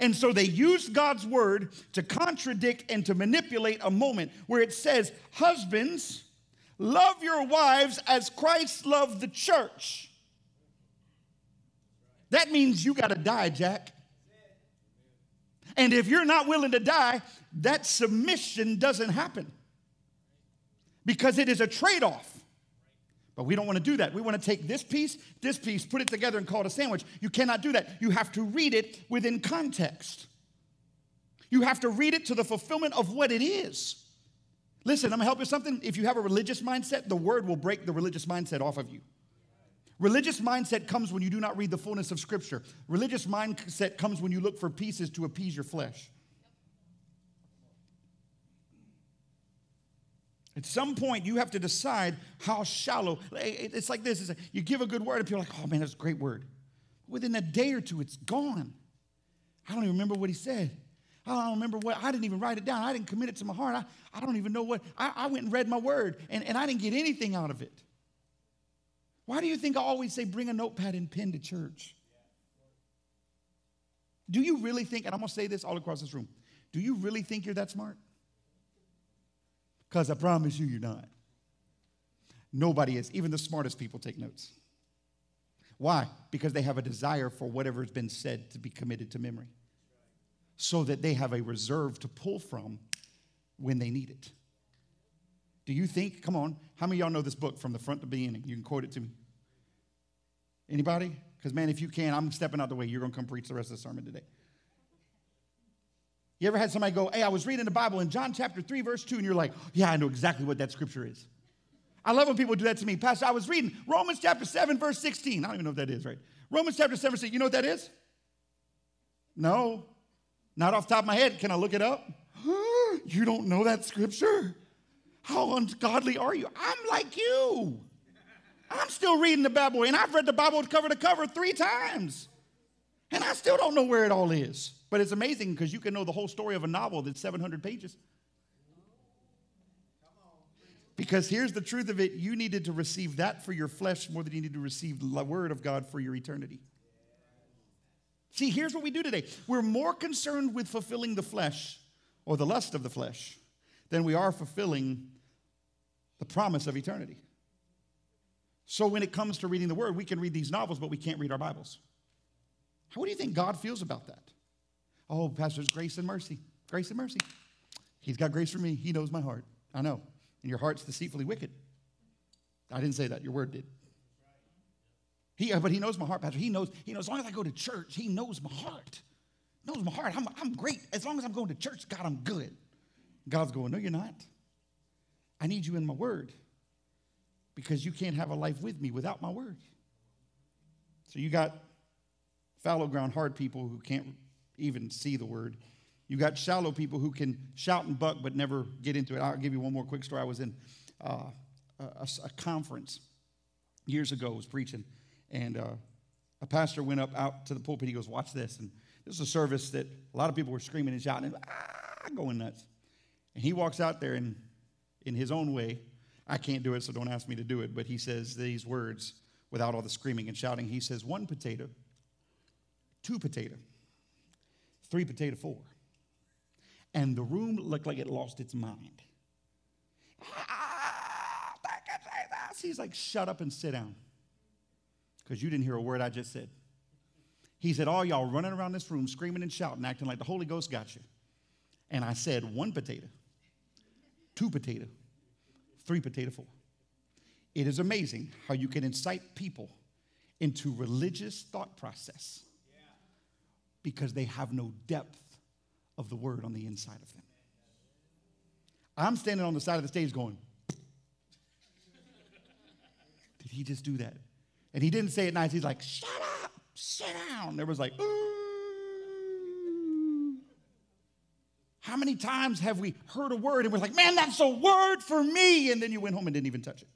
And so they used God's word to contradict and to manipulate a moment where it says, husbands, love your wives as Christ loved the church. That means you got to die, Jack. And if you're not willing to die, that submission doesn't happen. Because it is a trade-off. But we don't want to do that. We want to take this piece, this piece, put it together and call it a sandwich. You cannot do that. You have to read it within context. You have to read it to the fulfillment of what it is. Listen, I'm going to help you with something. If you have a religious mindset, the word will break the religious mindset off of you. Religious mindset comes when you do not read the fullness of Scripture. Religious mindset comes when you look for pieces to appease your flesh. At some point, you have to decide how shallow. It's like this. It's like you give a good word, and people are like, oh, man, that's a great word. Within a day or two, it's gone. I don't even remember what he said. I don't remember what. I didn't even write it down. I didn't commit it to my heart. I, I don't even know what. I, I went and read my word, and, and I didn't get anything out of it. Why do you think I always say bring a notepad and pen to church? Do you really think, and I'm going to say this all across this room, do you really think you're that smart? Because I promise you, you're not. Nobody is. Even the smartest people take notes. Why? Because they have a desire for whatever has been said to be committed to memory. So that they have a reserve to pull from when they need it. Do you think, come on, how many of y'all know this book from the front to the beginning? You can quote it to me. Anybody? Because, man, if you can, I'm stepping out the way. You're going to come preach the rest of the sermon today. You ever had somebody go, hey, I was reading the Bible in John chapter three, verse two, and you're like, yeah, I know exactly what that scripture is. I love when people do that to me. Pastor, I was reading Romans chapter seven, verse sixteen. I don't even know if that is right. Romans chapter seven, verse sixteen. You know what that is? No. Not off the top of my head. Can I look it up? You don't know that scripture? How ungodly are you? I'm like you. I'm still reading the Bible, and I've read the Bible cover to cover three times. And I still don't know where it all is. But it's amazing because you can know the whole story of a novel that's seven hundred pages. Because here's the truth of it. You needed to receive that for your flesh more than you needed to receive the word of God for your eternity. See, here's what we do today. We're more concerned with fulfilling the flesh or the lust of the flesh than we are fulfilling the promise of eternity. So when it comes to reading the word, we can read these novels, but we can't read our Bibles. What do you think God feels about that? Oh, Pastor, it's grace and mercy. Grace and mercy. He's got grace for me. He knows my heart. I know. And your heart's deceitfully wicked. I didn't say that. Your word did. He, but he knows my heart, Pastor. He knows, he knows. As long as I go to church, he knows my heart. He knows my heart. I'm, I'm great. As long as I'm going to church, God, I'm good. God's going, no, you're not. I need you in my word. Because you can't have a life with me without my word. So you got fallow ground, hard people who can't even see the word. You got shallow people who can shout and buck but never get into it. I'll give you one more quick story. I was in uh, a, a conference years ago. I was preaching, and uh, a pastor went up out to the pulpit. He goes, watch this. And this is a service that a lot of people were screaming and shouting and ah, going nuts. And he walks out there and in his own way, I can't do it, so don't ask me to do it. But he says these words without all the screaming and shouting. He says, one potato, two potato, three potato, four. And the room looked like it lost its mind. He's like, shut up and sit down, because you didn't hear a word I just said. He said, all y'all running around this room screaming and shouting, acting like the Holy Ghost got you. And I said, one potato, two potato, three potato, four. It is amazing how you can incite people into religious thought process because they have no depth of the word on the inside of them. I'm standing on the side of the stage going, did he just do that? And he didn't say it nice. He's like, shut up, sit down. There was like, ooh. How many times have we heard a word and we're like, man, that's a word for me. And then you went home and didn't even touch it.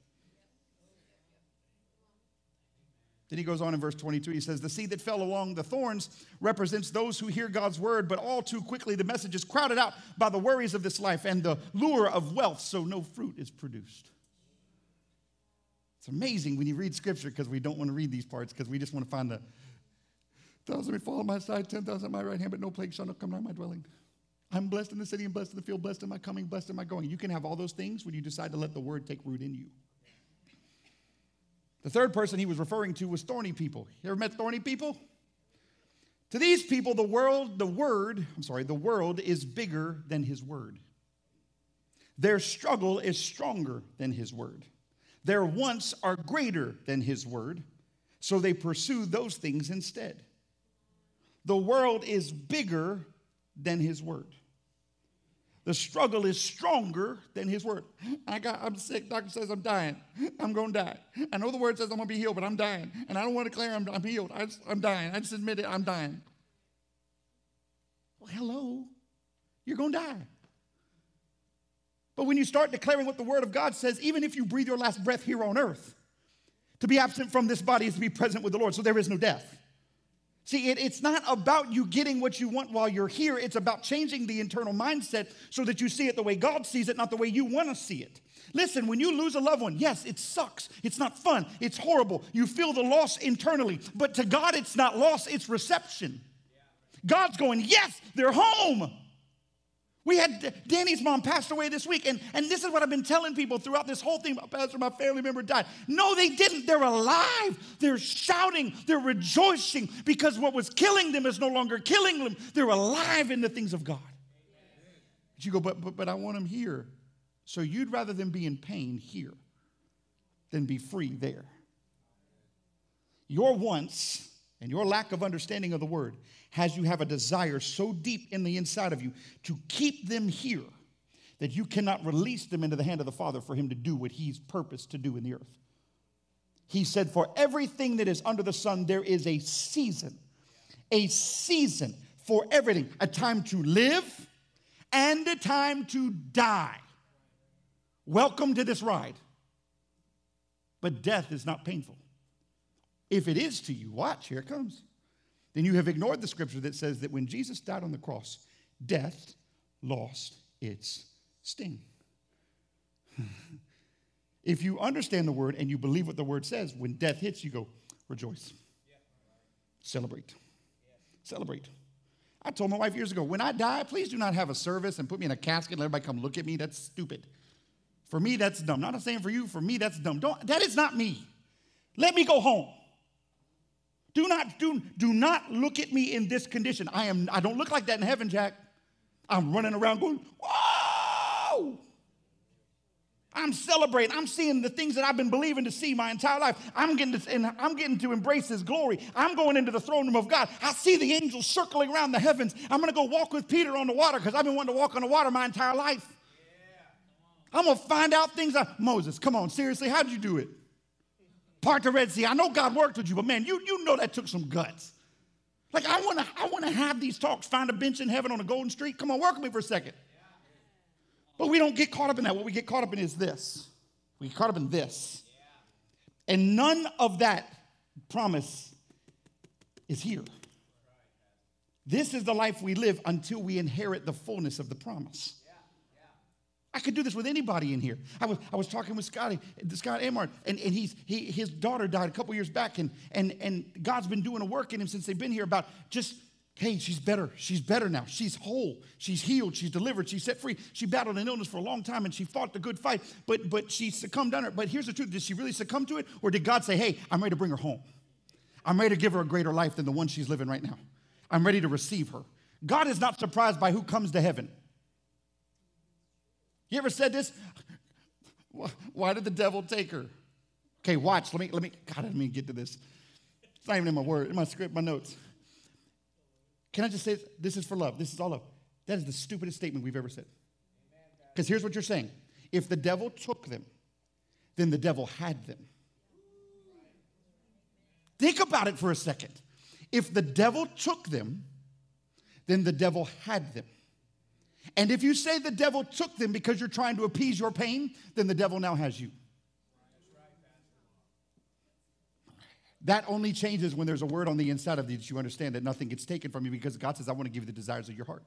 Then he goes on in verse twenty-two. He says, the seed that fell along the thorns represents those who hear God's word, but all too quickly the message is crowded out by the worries of this life and the lure of wealth, so no fruit is produced. It's amazing when you read scripture, because we don't want to read these parts, because we just want to find the thousand may fall on my side, ten thousand on my right hand, but no plague shall not come nigh my dwelling. I'm blessed in the city and blessed in the field, blessed in my coming, blessed in my going. You can have all those things when you decide to let the word take root in you. The third person he was referring to was thorny people. You ever met thorny people? To these people, the world, the word, I'm sorry, the world is bigger than his word. Their struggle is stronger than his word. Their wants are greater than his word, so they pursue those things instead. The world is bigger than his word. The struggle is stronger than his word. I got, I'm sick. Doctor says I'm dying. I'm going to die. I know the word says I'm going to be healed, but I'm dying. And I don't want to declare I'm, I'm healed. I just, I'm dying. I just admit it. I'm dying. Well, hello. You're going to die. But when you start declaring what the word of God says, even if you breathe your last breath here on earth, to be absent from this body is to be present with the Lord. So there is no death. See, it, it's not about you getting what you want while you're here. It's about changing the internal mindset so that you see it the way God sees it, not the way you want to see it. Listen, when you lose a loved one, yes, it sucks. It's not fun. It's horrible. You feel the loss internally. But to God, it's not loss. It's reception. God's going, yes, they're home. We had Danny's mom passed away this week. And, and this is what I've been telling people throughout this whole thing. My pastor, my family member died. No, they didn't. They're alive. They're shouting. They're rejoicing because what was killing them is no longer killing them. They're alive in the things of God. But you go, but, but, but I want them here. So you'd rather them be in pain here than be free there. Your wants and your lack of understanding of the word has you have a desire so deep in the inside of you to keep them here that you cannot release them into the hand of the Father for him to do what he's purposed to do in the earth. He said, for everything that is under the sun, there is a season, a season for everything, a time to live and a time to die. Welcome to this ride. But death is not painful. If it is to you, watch, here it comes. Then you have ignored the scripture that says that when Jesus died on the cross, death lost its sting. If you understand the word and you believe what the word says, when death hits, you go, rejoice. Yeah. Celebrate. Yeah. Celebrate. I told my wife years ago, when I die, please do not have a service and put me in a casket and let everybody come look at me. That's stupid. For me, that's dumb. Not saying for you. For me, that's dumb. Don't, that is not me. Let me go home. Do not, do, do not look at me in this condition. I am, I don't look like that in heaven, Jack. I'm running around going, whoa! I'm celebrating. I'm seeing the things that I've been believing to see my entire life. I'm getting to, and I'm getting to embrace his glory. I'm going into the throne room of God. I see the angels circling around the heavens. I'm going to go walk with Peter on the water because I've been wanting to walk on the water my entire life. Yeah, I'm going to find out things. I, Moses, come on, seriously, how'd you do it? Part the Red Sea. I know God worked with you, but man, you, you know that took some guts. Like, I want to I want to have these talks, find a bench in heaven on a golden street. Come on, work with me for a second. But we don't get caught up in that. What we get caught up in is this. We get caught up in this. And none of that promise is here. This is the life we live until we inherit the fullness of the promise. I could do this with anybody in here. I was, I was talking with Scotty, Scott Amart, and, and he's, he, his daughter died a couple years back, and, and, and God's been doing a work in him since they've been here about just, hey, she's better. She's better now. She's whole. She's healed. She's delivered. She's set free. She battled an illness for a long time, and she fought the good fight, but, but she succumbed under it. But here's the truth. Did she really succumb to it, or did God say, hey, I'm ready to bring her home. I'm ready to give her a greater life than the one she's living right now. I'm ready to receive her. God is not surprised by who comes to heaven. You ever said this? Why did the devil take her? Okay, watch. Let me, let me, God, I didn't mean to get to this. It's not even in my word, in my script, my notes. Can I just say this? This is for love. This is all love. That is the stupidest statement we've ever said. Because here's what you're saying. If the devil took them, then the devil had them. Think about it for a second. If the devil took them, then the devil had them. And if you say the devil took them because you're trying to appease your pain, then the devil now has you. That only changes when there's a word on the inside of you that you understand that nothing gets taken from you, because God says, I want to give you the desires of your heart.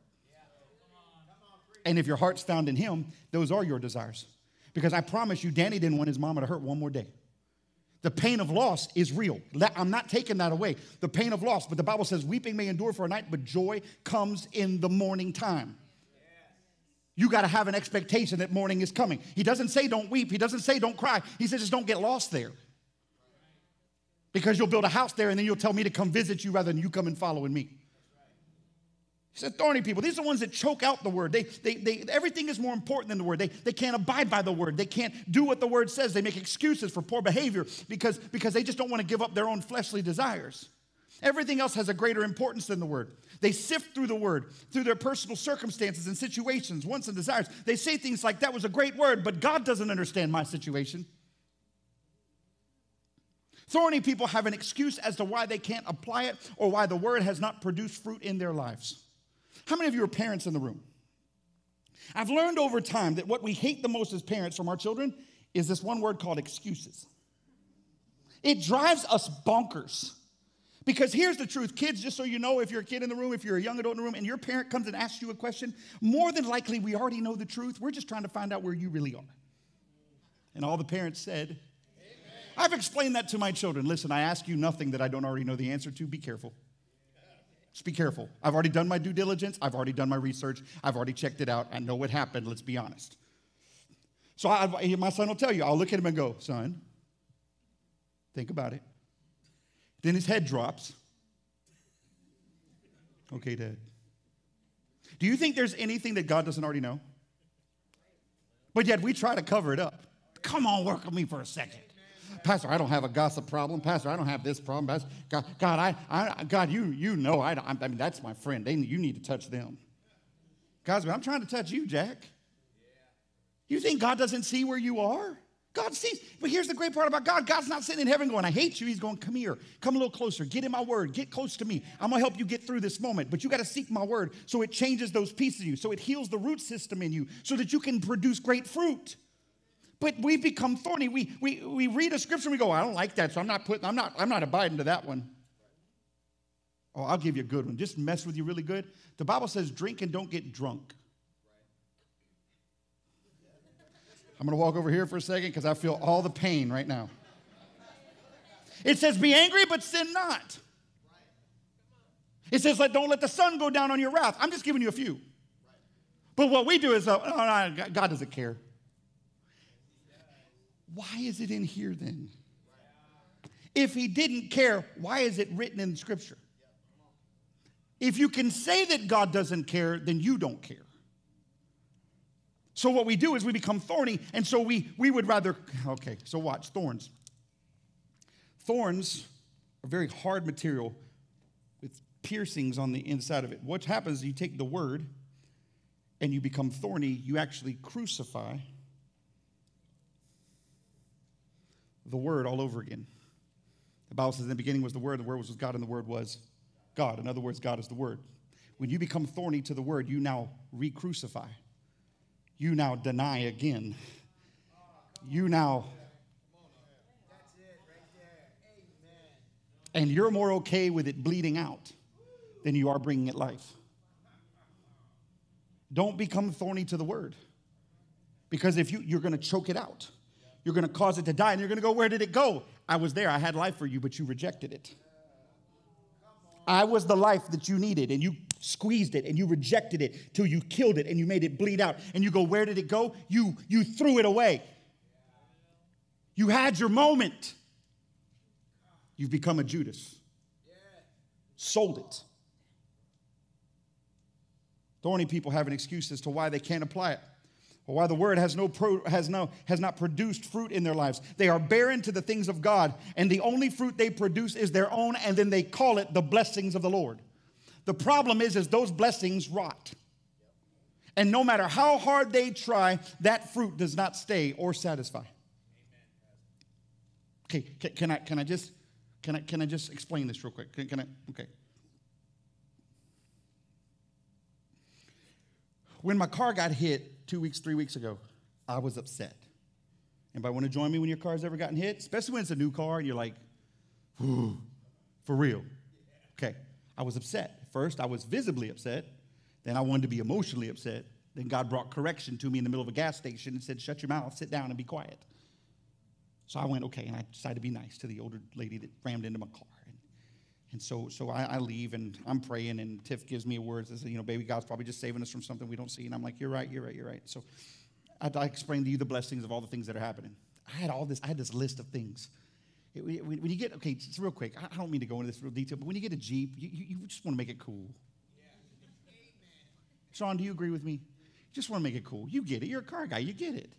And if your heart's found in him, those are your desires. Because I promise you, Danny didn't want his mama to hurt one more day. The pain of loss is real. I'm not taking that away. The pain of loss, but the Bible says weeping may endure for a night, but joy comes in the morning time. You got to have an expectation that morning is coming. He doesn't say don't weep. He doesn't say don't cry. He says just don't get lost there. Because you'll build a house there and then you'll tell me to come visit you rather than you come and following me. He said thorny people. These are the ones that choke out the word. They, they, they, everything is more important than the word. They, they can't abide by the word. They can't do what the word says. They make excuses for poor behavior because, because they just don't want to give up their own fleshly desires. Everything else has a greater importance than the word. They sift through the word, through their personal circumstances and situations, wants and desires. They say things like, that was a great word, but God doesn't understand my situation. Thorny people have an excuse as to why they can't apply it or why the word has not produced fruit in their lives. How many of you are parents in the room? I've learned over time that what we hate the most as parents from our children is this one word called excuses. It drives us bonkers. Because here's the truth, kids, just so you know, if you're a kid in the room, if you're a young adult in the room, and your parent comes and asks you a question, more than likely we already know the truth. We're just trying to find out where you really are. And all the parents said, amen. I've explained that to my children. Listen, I ask you nothing that I don't already know the answer to. Be careful. Just be careful. I've already done my due diligence. I've already done my research. I've already checked it out. I know what happened. Let's be honest. So I, my son will tell you, I'll look at him and go, son, think about it. Then his head drops. Okay, Dad. Do you think there's anything that God doesn't already know? But yet we try to cover it up. Come on, work with me for a second. Pastor, I don't have a gossip problem. Pastor, I don't have this problem. Pastor, God, God, I, I, God, you, you know, I, I mean, that's my friend. They, you need to touch them. God's been, I'm trying to touch you, Jack. You think God doesn't see where you are? God sees. But here's the great part about God. God's not sitting in heaven going, I hate you. He's going, come here. Come a little closer. Get in my word. Get close to me. I'm going to help you get through this moment. But you got to seek my word so it changes those pieces of you, so it heals the root system in you, so that you can produce great fruit. But we become thorny. We, we, we read a scripture and we go, I don't like that, so I'm not putting, I'm not, I'm not abiding to that one. Oh, I'll give you a good one. Just mess with you really good. The Bible says drink and don't get drunk. I'm going to walk over here for a second because I feel all the pain right now. It says, be angry, but sin not. It says, don't let the sun go down on your wrath. I'm just giving you a few. But what we do is, uh, oh, no, God doesn't care. Why is it in here then? If he didn't care, why is it written in Scripture? If you can say that God doesn't care, then you don't care. So what we do is we become thorny, and so we, we would rather, okay, so watch, thorns. Thorns are very hard material with piercings on the inside of it. What happens is you take the word and you become thorny. You actually crucify the word all over again. The Bible says in the beginning was the word, the word was with God, and the word was God. In other words, God is the word. When you become thorny to the word, you now re-crucify. You now deny again. You now. and you're more okay with it bleeding out than you are bringing it life. Don't become thorny to the word, because if you, you're going to choke it out. You're going to cause it to die, and you're going to go, where did it go? I was there. I had life for you, but you rejected it. I was the life that you needed, and you squeezed it, and you rejected it till you killed it, and you made it bleed out. And you go, where did it go? You, you threw it away. You had your moment. You've become a Judas. Sold it. Thorny people have an excuse as to why they can't apply it, or why the word has no pro, has no has not produced fruit in their lives. They are barren to the things of God, and the only fruit they produce is their own, and then they call it the blessings of the Lord. The problem is, is those blessings rot. And no matter how hard they try, that fruit does not stay or satisfy. Okay, can, can I can I just can I can I just explain this real quick? Can, can I okay. When my car got hit, Two weeks, three weeks ago, I was upset. Anybody want to join me when your car's ever gotten hit? Especially when it's a new car and you're like, ooh, for real. Okay, I was upset. First, I was visibly upset. Then I wanted to be emotionally upset. Then God brought correction to me in the middle of a gas station and said, shut your mouth, sit down, and be quiet. So I went, okay, and I decided to be nice to the older lady that rammed into my car. And, and so, so I, I leave, and I'm praying, and Tiff gives me a word that says, you know, baby, God's probably just saving us from something we don't see. And I'm like, you're right, you're right, you're right. So I, I explained to you the blessings of all the things that are happening. I had all this, I had this list of things. It, when, when you get, okay, just real quick, I, I don't mean to go into this real detail, but when you get a Jeep, you, you, you just want to make it cool. Yeah. Sean, do you agree with me? You just want to make it cool. You get it. You're a car guy. You get it.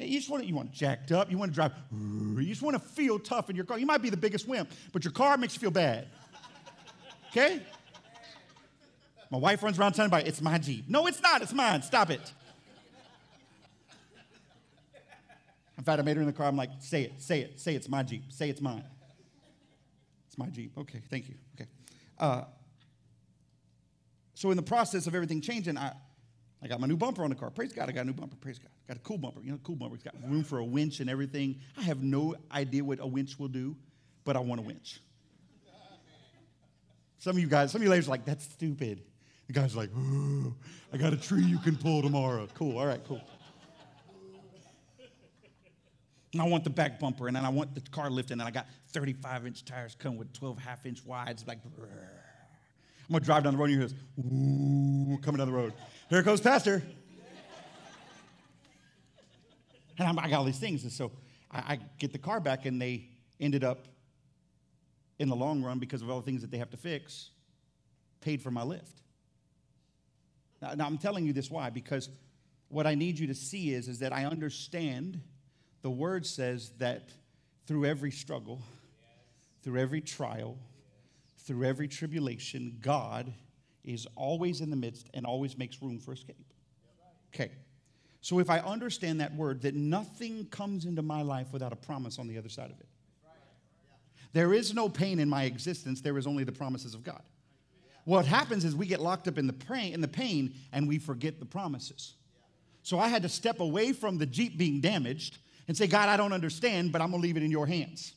You just want to, you want it jacked up. You want to drive. You just want to feel tough in your car. You might be the biggest wimp, but your car makes you feel bad. Okay? My wife runs around telling everybody, it's my Jeep. No, it's not. It's mine. Stop it. In fact, I made her in the car. I'm like, say it. Say it. Say it's my Jeep. Say it's mine. It's my Jeep. Okay. Thank you. Okay. Uh, so in the process of everything changing, I... I got my new bumper on the car. Praise God, I got a new bumper. Praise God. Got a cool bumper. You know, cool bumper. It's got room for a winch and everything. I have no idea what a winch will do, but I want a winch. Some of you guys, some of you ladies are like, that's stupid. The guy's like, oh, I got a tree you can pull tomorrow. Cool. All right, cool. And I want the back bumper, and then I want the car lift, and then I got thirty-five inch tires come with twelve half inch wides. Like, I'm going to drive down the road, and you hear this, ooh, coming down the road. Here goes Pastor. And I'm, I got all these things. And so I, I get the car back, and they ended up, in the long run, because of all the things that they have to fix, paid for my lift. Now, now I'm telling you this why, because what I need you to see is, is that I understand the word says that through every struggle, through every trial, through every tribulation, God is always in the midst and always makes room for escape. Okay. So if I understand that word, that nothing comes into my life without a promise on the other side of it. There is no pain in my existence. There is only the promises of God. What happens is we get locked up in the pain, in the pain, and we forget the promises. So I had to step away from the Jeep being damaged and say, God, I don't understand, but I'm going to leave it in your hands.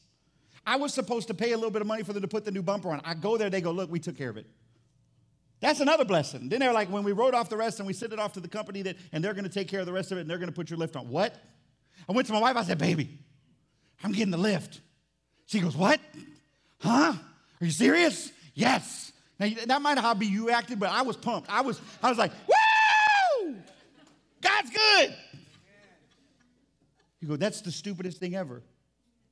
I was supposed to pay a little bit of money for them to put the new bumper on. I go there, they go, look, we took care of it. That's another blessing. Then they're like, when we wrote off the rest and we sent it off to the company, that, and they're going to take care of the rest of it, and they're going to put your lift on. What? I went to my wife, I said, baby, I'm getting the lift. She goes, what? Huh? Are you serious? Yes. Now, that might not be how you acted, but I was pumped. I was, I was like, woo! God's good. You go, that's the stupidest thing ever.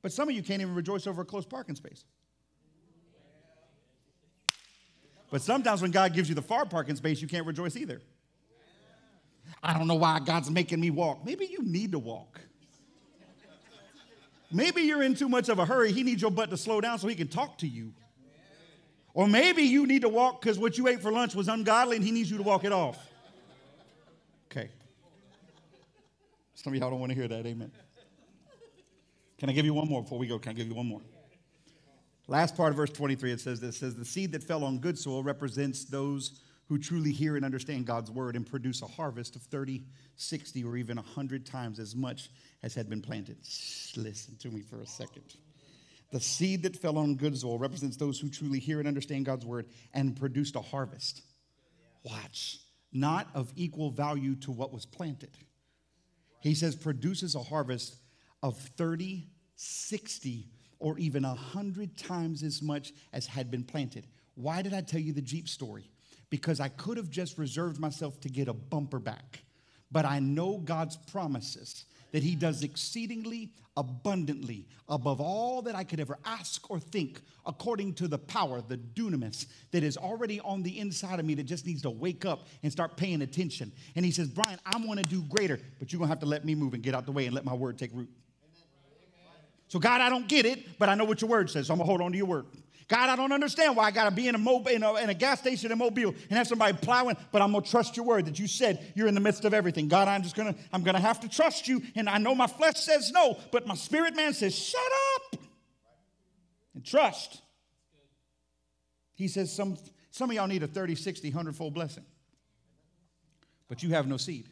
But some of you can't even rejoice over a close parking space. But sometimes when God gives you the far parking space, you can't rejoice either. I don't know why God's making me walk. Maybe you need to walk. Maybe you're in too much of a hurry. He needs your butt to slow down so he can talk to you. Or maybe you need to walk because what you ate for lunch was ungodly and he needs you to walk it off. Okay. Some of y'all don't want to hear that. Amen. Can I give you one more before we go? Can I give you one more? Last part of verse twenty-three, it says this. It says, the seed that fell on good soil represents those who truly hear and understand God's word and produce a harvest of thirty, sixty, or even one hundred times as much as had been planted. Shh, listen to me for a second. The seed that fell on good soil represents those who truly hear and understand God's word and produced a harvest. Watch. Not of equal value to what was planted. He says produces a harvest of thirty, sixty, or even one hundred times as much as had been planted. Why did I tell you the Jeep story? Because I could have just reserved myself to get a bumper back. But I know God's promises that he does exceedingly abundantly above all that I could ever ask or think, according to the power, the dunamis, that is already on the inside of me that just needs to wake up and start paying attention. And he says, Brian, I want to do greater, but you're going to have to let me move and get out the way and let my word take root. So, God, I don't get it, but I know what your word says, so I'm going to hold on to your word. God, I don't understand why I got to be in a, mob- in, a, in a gas station in Mobile and have somebody plowing, but I'm going to trust your word that you said you're in the midst of everything. God, I'm just going to, I'm going to have to trust you, and I know my flesh says no, but my spirit man says, shut up and trust. He says some, some of y'all need a thirty, sixty, one hundred-fold blessing, but you have no seed.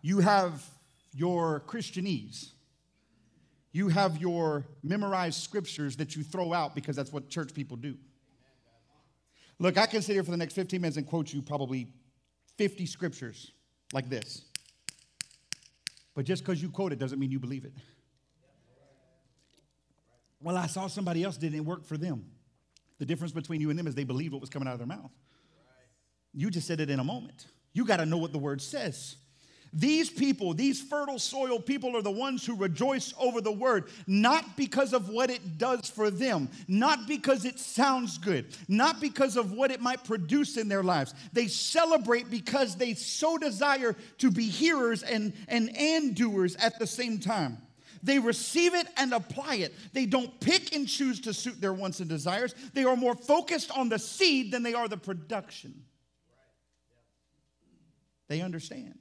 You have your Christianese. You have your memorized scriptures that you throw out because that's what church people do. Look, I can sit here for the next fifteen minutes and quote you probably fifty scriptures like this. But just because you quote it doesn't mean you believe it. Well, I saw somebody else did it, it worked for them. The difference between you and them is they believed what was coming out of their mouth. You just said it in a moment. You got to know what the word says. These people, these fertile soil people, are the ones who rejoice over the word, not because of what it does for them, not because it sounds good, not because of what it might produce in their lives. They celebrate because they so desire to be hearers and, and, and doers at the same time. They receive it and apply it. They don't pick and choose to suit their wants and desires. They are more focused on the seed than they are the production. They understand.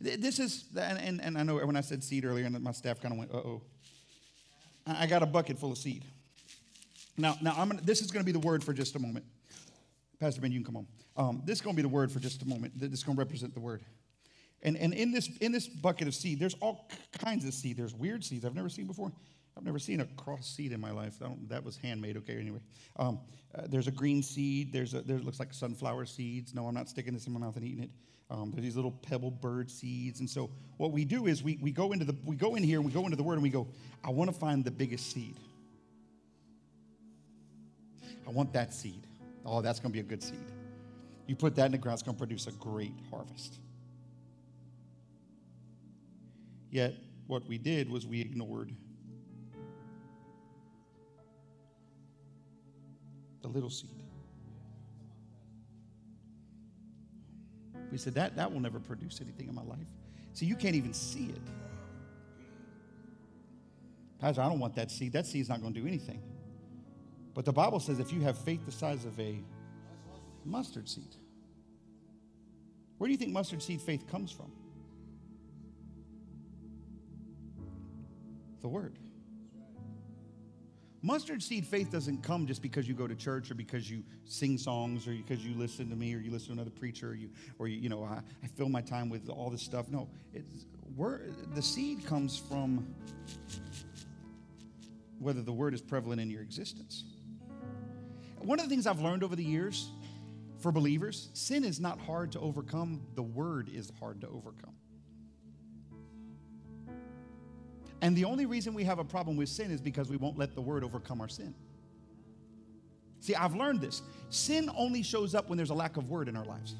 This is, and, and, and I know when I said seed earlier, and my staff kind of went, uh-oh. I got a bucket full of seed. Now, now I'm gonna, this is going to be the word for just a moment. Pastor Ben, you can come on. Um, this is going to be the word for just a moment. This is going to represent the word. And, and in this in this bucket of seed, there's all kinds of seed. There's weird seeds I've never seen before. I've never seen a cross seed in my life. I don't, that was handmade, okay, anyway. Um, uh, there's a green seed. There's a, there looks like sunflower seeds. No, I'm not sticking this in my mouth and eating it. Um, there's these little pebble bird seeds. And so what we do is we, we go into the we go in here and we go into the word and we go, I want to find the biggest seed. I want that seed. Oh, that's going to be a good seed. You put that in the ground, it's going to produce a great harvest. Yet what we did was we ignored the little seed. We said, that, that will never produce anything in my life. See, you can't even see it. Pastor, I don't want that seed. That seed's not going to do anything. But the Bible says if you have faith the size of a mustard seed. Where do you think mustard seed faith comes from? The word. Mustard seed faith doesn't come just because you go to church or because you sing songs or because you listen to me or you listen to another preacher or you, or you, you know, I, I fill my time with all this stuff. No, it's, word, the seed comes from whether the word is prevalent in your existence. One of the things I've learned over the years for believers, sin is not hard to overcome. The word is hard to overcome. And the only reason we have a problem with sin is because we won't let the word overcome our sin. See, I've learned this. Sin only shows up when there's a lack of word in our lives.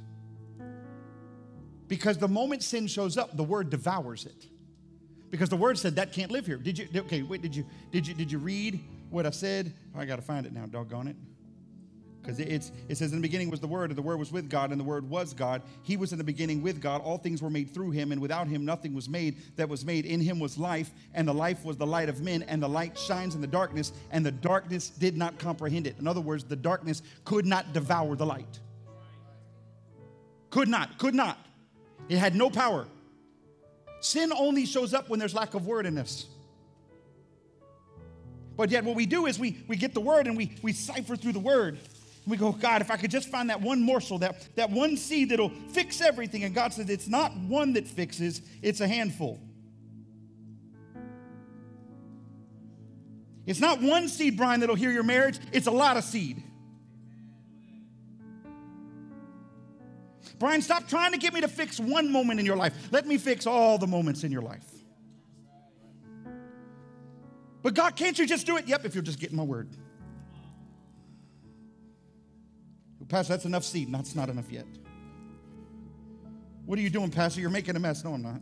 Because the moment sin shows up, the word devours it. Because the word said that can't live here. Did you okay, wait, did you did you did you read what I said? Oh, I gotta find it now, doggone it. Because it's it says in the beginning was the word, and the word was with God, and the word was God. He was in the beginning with God. All things were made through him, and without him nothing was made that was made. In him was life, and the life was the light of men, and the light shines in the darkness, and the darkness did not comprehend it. In other words, the darkness could not devour the light. Could not, could not. It had no power. Sin only shows up when there's lack of word in us. But yet what we do is we, we get the word and we, we cipher through the word. We go, God, if I could just find that one morsel, that, that one seed that'll fix everything. And God says, it's not one that fixes, it's a handful. It's not one seed, Brian, that'll hear your marriage. It's a lot of seed. Brian, stop trying to get me to fix one moment in your life. Let me fix all the moments in your life. But God, can't you just do it? Yep, if you'll just get in my word. Well, Pastor, that's enough seed. That's not enough yet. What are you doing, Pastor? You're making a mess. No, I'm not.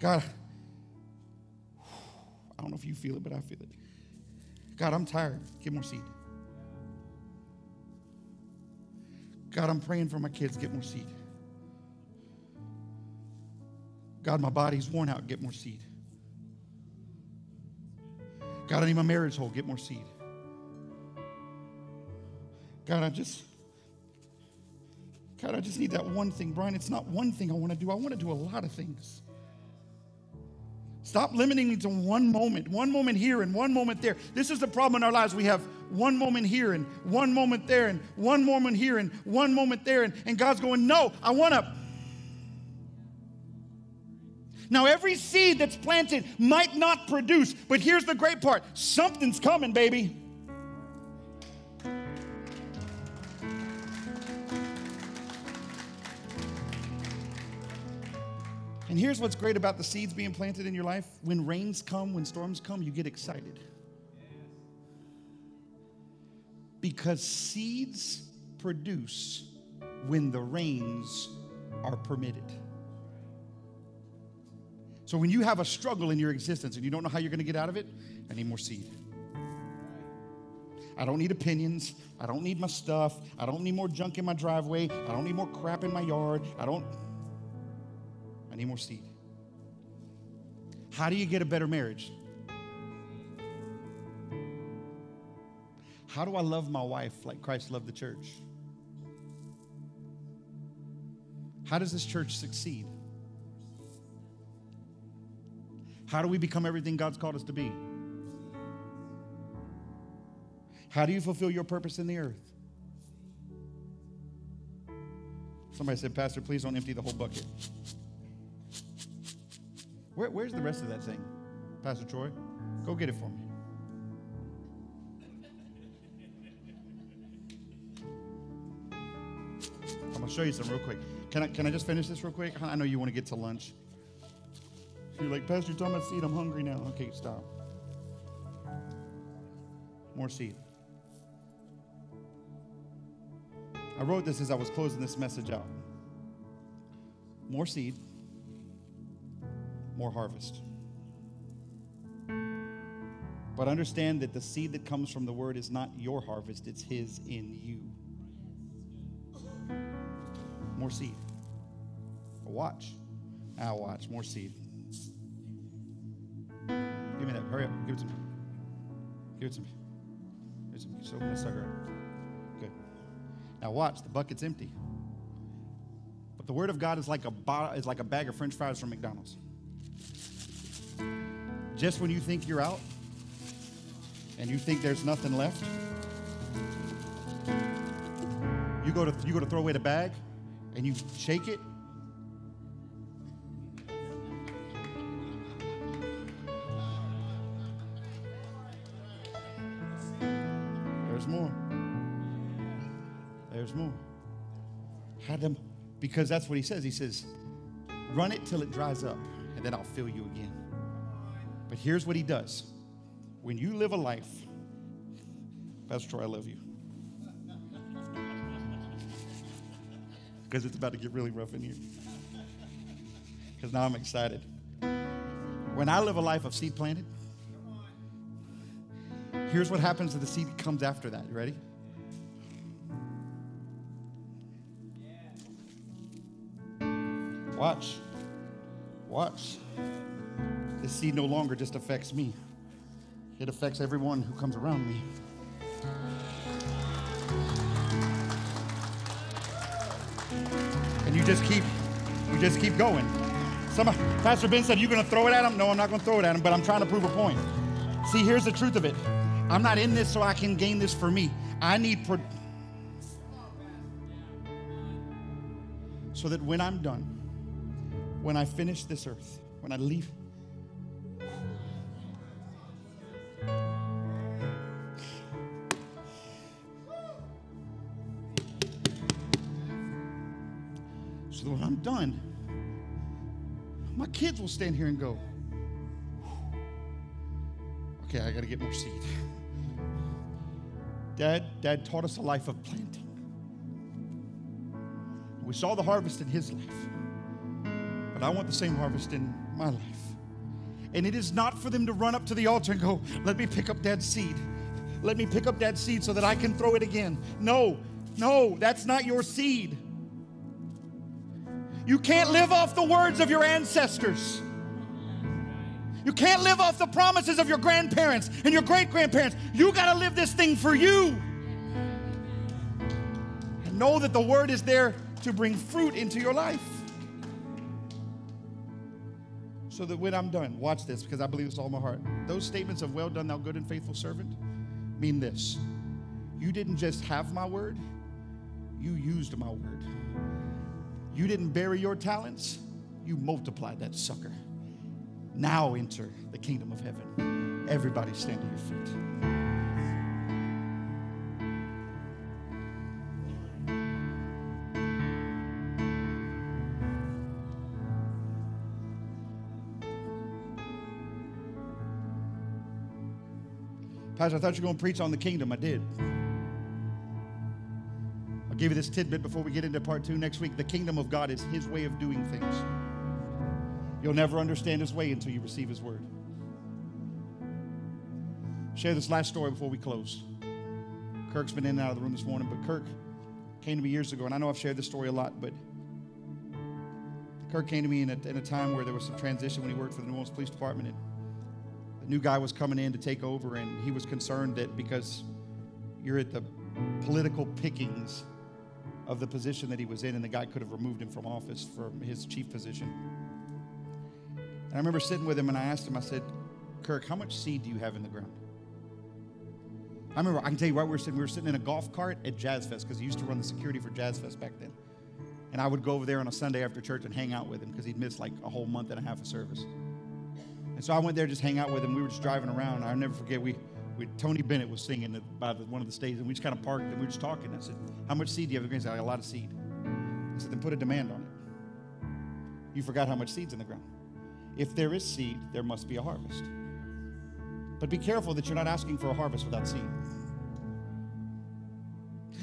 God, I don't know if you feel it, but I feel it. God, I'm tired. Get more seed. God, I'm praying for my kids. Get more seed. God, my body's worn out. Get more seed. God, I need my marriage whole. Get more seed. God, I just, God, I just need that one thing. Brian, it's not one thing I want to do. I want to do a lot of things. Stop limiting me to one moment, one moment here and one moment there. This is the problem in our lives. We have one moment here and one moment there and one moment here and one moment there. And, and God's going, no, I want to. Now, every seed that's planted might not produce, but here's the great part. Something's coming, baby. And here's what's great about the seeds being planted in your life. When rains come, when storms come, you get excited. Because seeds produce when the rains are permitted. So when you have a struggle in your existence and you don't know how you're going to get out of it, I need more seed. I don't need opinions. I don't need my stuff. I don't need more junk in my driveway. I don't need more crap in my yard. I don't... I need more seed. How do you get a better marriage? How do I love my wife like Christ loved the church? How does this church succeed? How do we become everything God's called us to be? How do you fulfill your purpose in the earth? Somebody said, Pastor, please don't empty the whole bucket. Where, where's the rest of that thing? Pastor Troy, go get it for me. I'm going to show you something real quick. Can I, can I just finish this real quick? I know you want to get to lunch. You're like, Pastor, you're talking about seed. I'm hungry now. Okay, stop. More seed. I wrote this as I was closing this message out. More seed. More harvest. But understand that the seed that comes from the word is not your harvest, it's his in you. More seed. Watch. I'll watch. More seed. Give me that. Hurry up. Give it to me. Give it to me. Give it to me. Just open that sucker up. Good. Now watch. The bucket's empty. But the word of God is like a bo- is like a bag of French fries from McDonald's. Just when you think you're out and you think there's nothing left, you go to you go to throw away the bag and you shake it. There's more. There's more. Had them, because that's what he says. He says, run it till it dries up, and then I'll fill you again. But here's what he does. When you live a life, Pastor Troy, I love you. Because it's about to get really rough in here. Because now I'm excited. When I live a life of seed planted, here's what happens to the seed that comes after that. You ready? Watch. Watch. This seed no longer just affects me. It affects everyone who comes around me. And you just keep, you just keep going. Somebody, Pastor Ben said, you're going to throw it at him? No, I'm not going to throw it at him, but I'm trying to prove a point. See, here's the truth of it. I'm not in this so I can gain this for me. I need... Pro- so that when I'm done, when I finish this earth, when I leave. So when I'm done, my kids will stand here and go, okay, I got to get more seed. Dad, Dad taught us a life of planting. We saw the harvest in his life, but I want the same harvest in my life. And it is not for them to run up to the altar and go, let me pick up Dad's seed. Let me pick up Dad's seed so that I can throw it again. No, no, that's not your seed. You can't live off the words of your ancestors. You can't live off the promises of your grandparents and your great-grandparents. You got to live this thing for you. And know that the word is there to bring fruit into your life. So that when I'm done, watch this, because I believe this all in my heart. Those statements of, well done, thou good and faithful servant, mean this. You didn't just have my word. You used my word. You didn't bury your talents. You multiplied that sucker. Now enter the kingdom of heaven. Everybody stand to your feet. Pastor, I thought you were going to preach on the kingdom. I did. I'll give you this tidbit before we get into part two next week. The kingdom of God is his way of doing things. You'll never understand his way until you receive his word. Share this last story before we close. Kirk's been in and out of the room this morning, but Kirk came to me years ago, and I know I've shared this story a lot, but Kirk came to me in a, in a time where there was some transition when he worked for the New Orleans Police Department, and the new guy was coming in to take over, and he was concerned that because you're at the political pickings of the position that he was in, and the guy could have removed him from office from his chief position. And I remember sitting with him, and I asked him, I said, Kirk, how much seed do you have in the ground? I remember, I can tell you why we were sitting. We were sitting in a golf cart at Jazz Fest, because he used to run the security for Jazz Fest back then. And I would go over there on a Sunday after church and hang out with him, because he'd missed like a whole month and a half of service. And so I went there to just hang out with him. We were just driving around. I'll never forget, we, we Tony Bennett was singing by the, one of the stages, and we just kind of parked, and we were just talking. I said, how much seed do you have in the ground? He said, I got a lot of seed. I said, then put a demand on it. You forgot how much seed's in the ground. If there is seed, there must be a harvest. But be careful that you're not asking for a harvest without seed.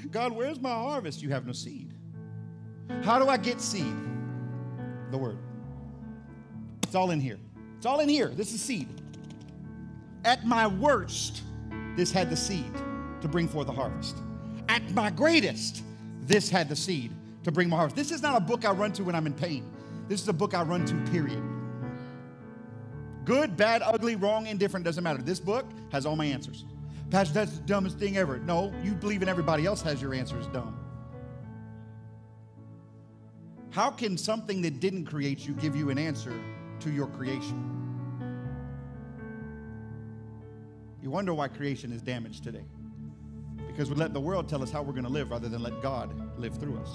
God, where's my harvest? You have no seed. How do I get seed? The word. It's all in here. It's all in here. This is seed. At my worst, this had the seed to bring forth a harvest. At my greatest, this had the seed to bring my harvest. This is not a book I run to when I'm in pain. This is a book I run to, period. Good, bad, ugly, wrong, indifferent, doesn't matter. This book has all my answers. Pastor, that's the dumbest thing ever. No, you believe in everybody else has your answers dumb. How can something that didn't create you give you an answer to your creation? You wonder why creation is damaged today. Because we let the world tell us how we're going to live rather than let God live through us.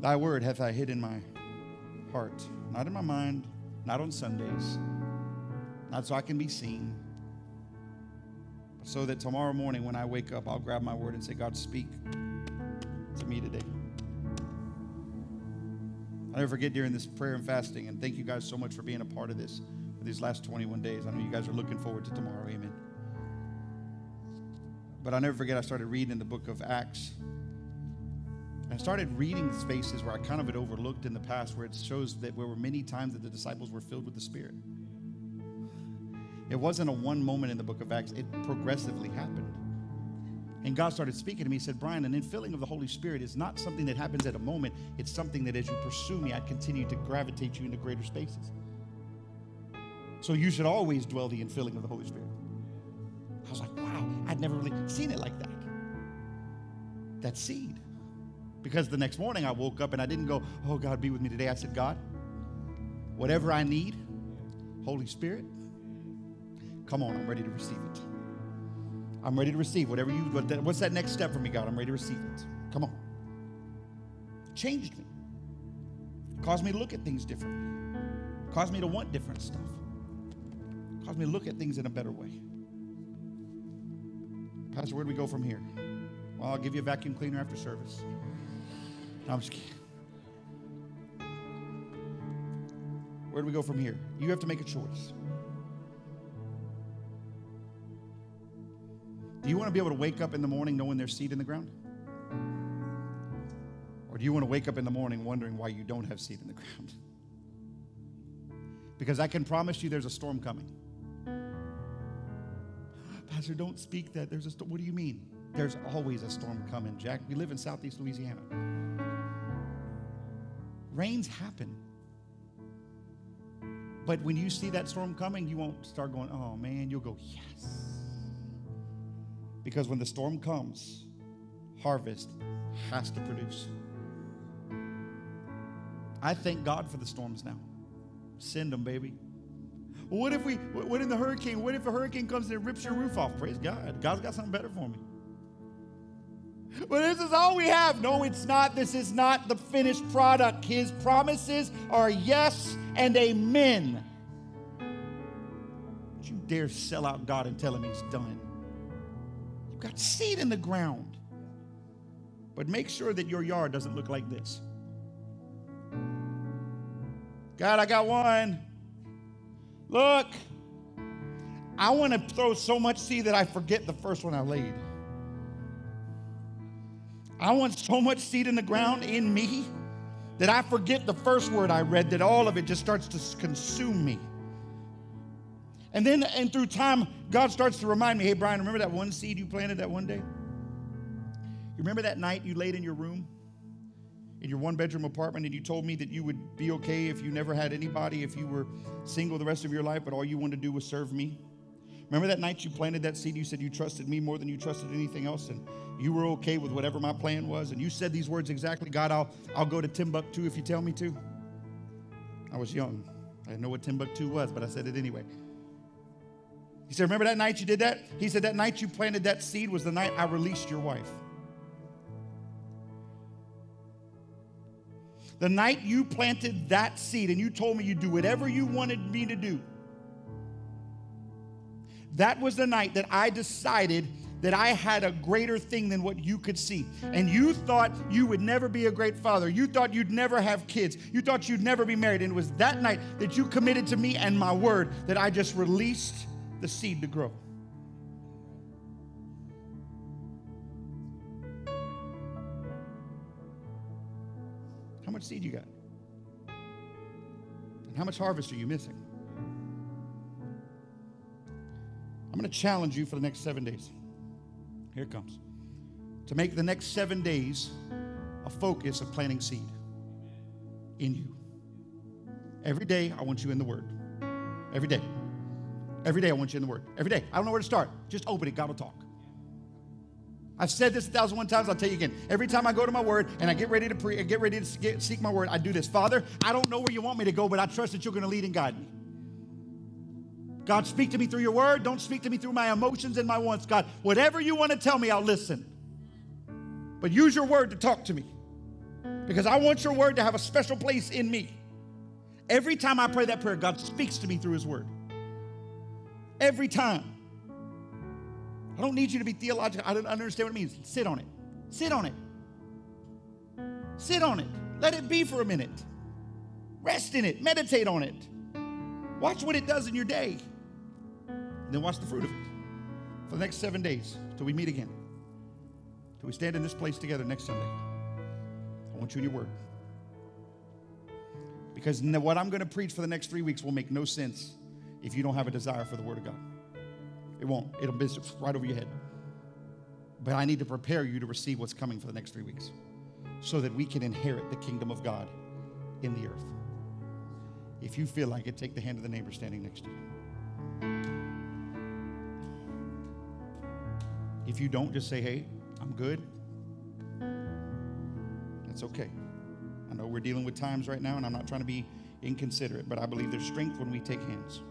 Thy word hath I hid in my heart, not in my mind, not on Sundays, not so I can be seen, but so that tomorrow morning when I wake up, I'll grab my word and say, God, speak to me today. I'll never forget during this prayer and fasting, and thank you guys so much for being a part of this for these last twenty-one days. I know you guys are looking forward to tomorrow, amen. But I'll never forget, I started reading in the book of Acts. I started reading spaces where I kind of had overlooked in the past, where it shows that there were many times that the disciples were filled with the Spirit. It wasn't a one moment in the book of Acts. It progressively happened. And God started speaking to me. He said, Brian, an infilling of the Holy Spirit is not something that happens at a moment. It's something that as you pursue me, I continue to gravitate you into greater spaces. So you should always dwell the infilling of the Holy Spirit. I was like, wow, I'd never really seen it like that. That seed. Because the next morning I woke up and I didn't go, oh, God, be with me today. I said, God, whatever I need, Holy Spirit, come on, I'm ready to receive it. I'm ready to receive whatever you, what's that next step for me, God? I'm ready to receive it. Come on. It changed me. Caused me to look at things differently. Caused me to want different stuff. Caused me to look at things in a better way. Pastor, where do we go from here? Well, I'll give you a vacuum cleaner after service. No, I'm just kidding. Where do we go from here? You have to make a choice. Do you want to be able to wake up in the morning knowing there's seed in the ground? Or do you want to wake up in the morning wondering why you don't have seed in the ground? Because I can promise you there's a storm coming. Pastor, don't speak that. There's a storm. What do you mean? There's always a storm coming, Jack. We live in Southeast Louisiana. Rains happen. But when you see that storm coming, you won't start going, oh, man. You'll go, yes. Because when the storm comes, harvest has to produce. I thank God for the storms now. Send them, baby. What if we, what in the hurricane? What if a hurricane comes and rips your roof off? Praise God. God's got something better for me. But this is all we have. No, it's not. This is not the finished product. His promises are yes and amen. Don't you dare sell out God and tell him he's done. You've got seed in the ground. But make sure that your yard doesn't look like this. God, I got one. Look, I want to throw so much seed that I forget the first one I laid. I want so much seed in the ground in me that I forget the first word I read, that all of it just starts to consume me. And then, and through time, God starts to remind me, hey, Brian, remember that one seed you planted that one day? You remember that night you laid in your room, in your one-bedroom apartment, and you told me that you would be okay if you never had anybody, if you were single the rest of your life, but all you wanted to do was serve me? Remember that night you planted that seed? You said you trusted me more than you trusted anything else, and you were okay with whatever my plan was, and you said these words exactly, God, I'll, I'll go to Timbuktu if you tell me to. I was young. I didn't know what Timbuktu was, but I said it anyway. He said, remember that night you did that? He said, that night you planted that seed was the night I released your wife. The night you planted that seed and you told me you'd do whatever you wanted me to do, that was the night that I decided that I had a greater thing than what you could see. And you thought you would never be a great father. You thought you'd never have kids. You thought you'd never be married. And it was that night that you committed to me and my word that I just released the seed to grow. How much seed you got? And how much harvest are you missing? I'm going to challenge you for the next seven days. Here it comes. To make the next seven days a focus of planting seed in you. Every day, I want you in the Word. Every day. Every day I want you in the Word. Every day. I don't know where to start. Just open it. God will talk. I've said this a thousand one times. I'll tell you again. Every time I go to my Word and I get ready to pre- get ready to get, seek my Word, I do this. Father, I don't know where you want me to go, but I trust that you're going to lead and guide me. God, speak to me through your Word. Don't speak to me through my emotions and my wants. God, whatever you want to tell me, I'll listen. But use your Word to talk to me, because I want your Word to have a special place in me. Every time I pray that prayer, God speaks to me through his Word. Every time. I don't need you to be theological. I don't understand what it means. Sit on it. Sit on it. Sit on it. Let it be for a minute. Rest in it. Meditate on it. Watch what it does in your day. And then watch the fruit of it for the next seven days till we meet again. Till we stand in this place together next Sunday. I want you in your Word. Because what I'm going to preach for the next three weeks will make no sense if you don't have a desire for the Word of God. It won't. It'll be right over your head. But I need to prepare you to receive what's coming for the next three weeks so that we can inherit the kingdom of God in the earth. If you feel like it, take the hand of the neighbor standing next to you. If you don't, just say, hey, I'm good. That's okay. I know we're dealing with times right now, and I'm not trying to be inconsiderate, but I believe there's strength when we take hands.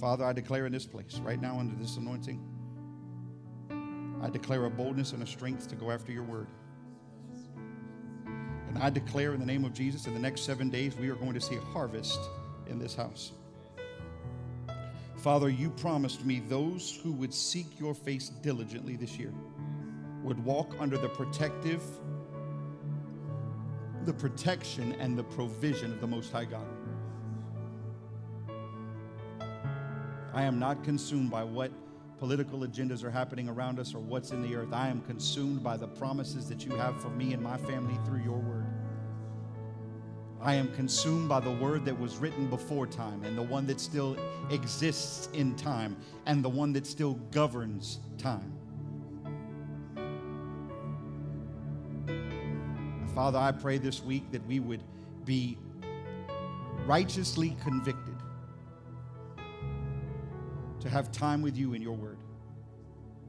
Father, I declare in this place, right now under this anointing, I declare a boldness and a strength to go after your Word. And I declare in the name of Jesus, in the next seven days, we are going to see a harvest in this house. Father, you promised me those who would seek your face diligently this year would walk under the protective, the protection and the provision of the Most High God. I am not consumed by what political agendas are happening around us or what's in the earth. I am consumed by the promises that you have for me and my family through your word. I am consumed by the word that was written before time and the one that still exists in time and the one that still governs time. Father, I pray this week that we would be righteously convicted to have time with you in your word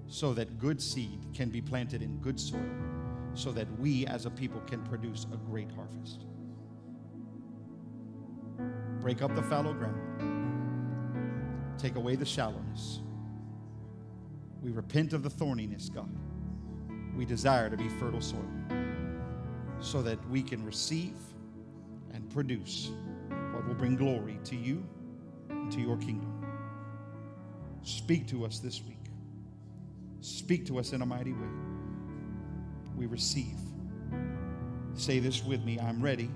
so that good seed can be planted in good soil so that we as a people can produce a great harvest. Break up the fallow ground. Take away the shallowness. We repent of the thorniness, God. We desire to be fertile soil so that we can receive and produce what will bring glory to you and to your kingdom. Speak to us this week. Speak to us in a mighty way. We receive. Say this with me. I'm ready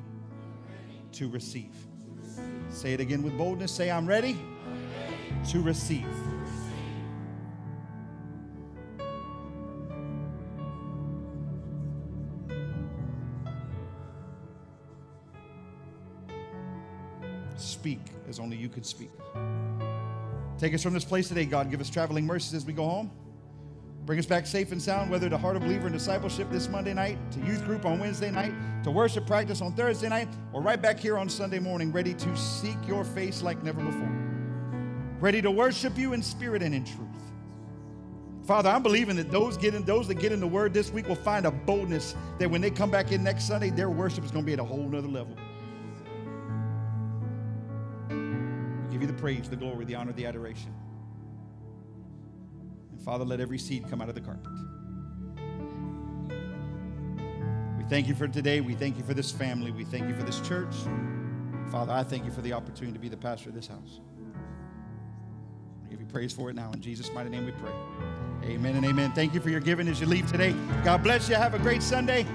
to receive. Say it again with boldness. Say, I'm ready, I'm ready to receive. Speak as only you could speak. Take us from this place today, God. Give us traveling mercies as we go home. Bring us back safe and sound, whether to Heart of Believer and discipleship this Monday night, to youth group on Wednesday night, to worship practice on Thursday night, or right back here on Sunday morning, ready to seek your face like never before. Ready to worship you in spirit and in truth. Father, I'm believing that those, get in, those that get in the word this week will find a boldness that when they come back in next Sunday, their worship is going to be at a whole nother level. Give you the praise, the glory, the honor, the adoration. And Father, let every seed come out of the carpet. We thank you for today. We thank you for this family. We thank you for this church. Father, I thank you for the opportunity to be the pastor of this house. I give you praise for it now. In Jesus' mighty name we pray. Amen and amen. Thank you for your giving as you leave today. God bless you. Have a great Sunday.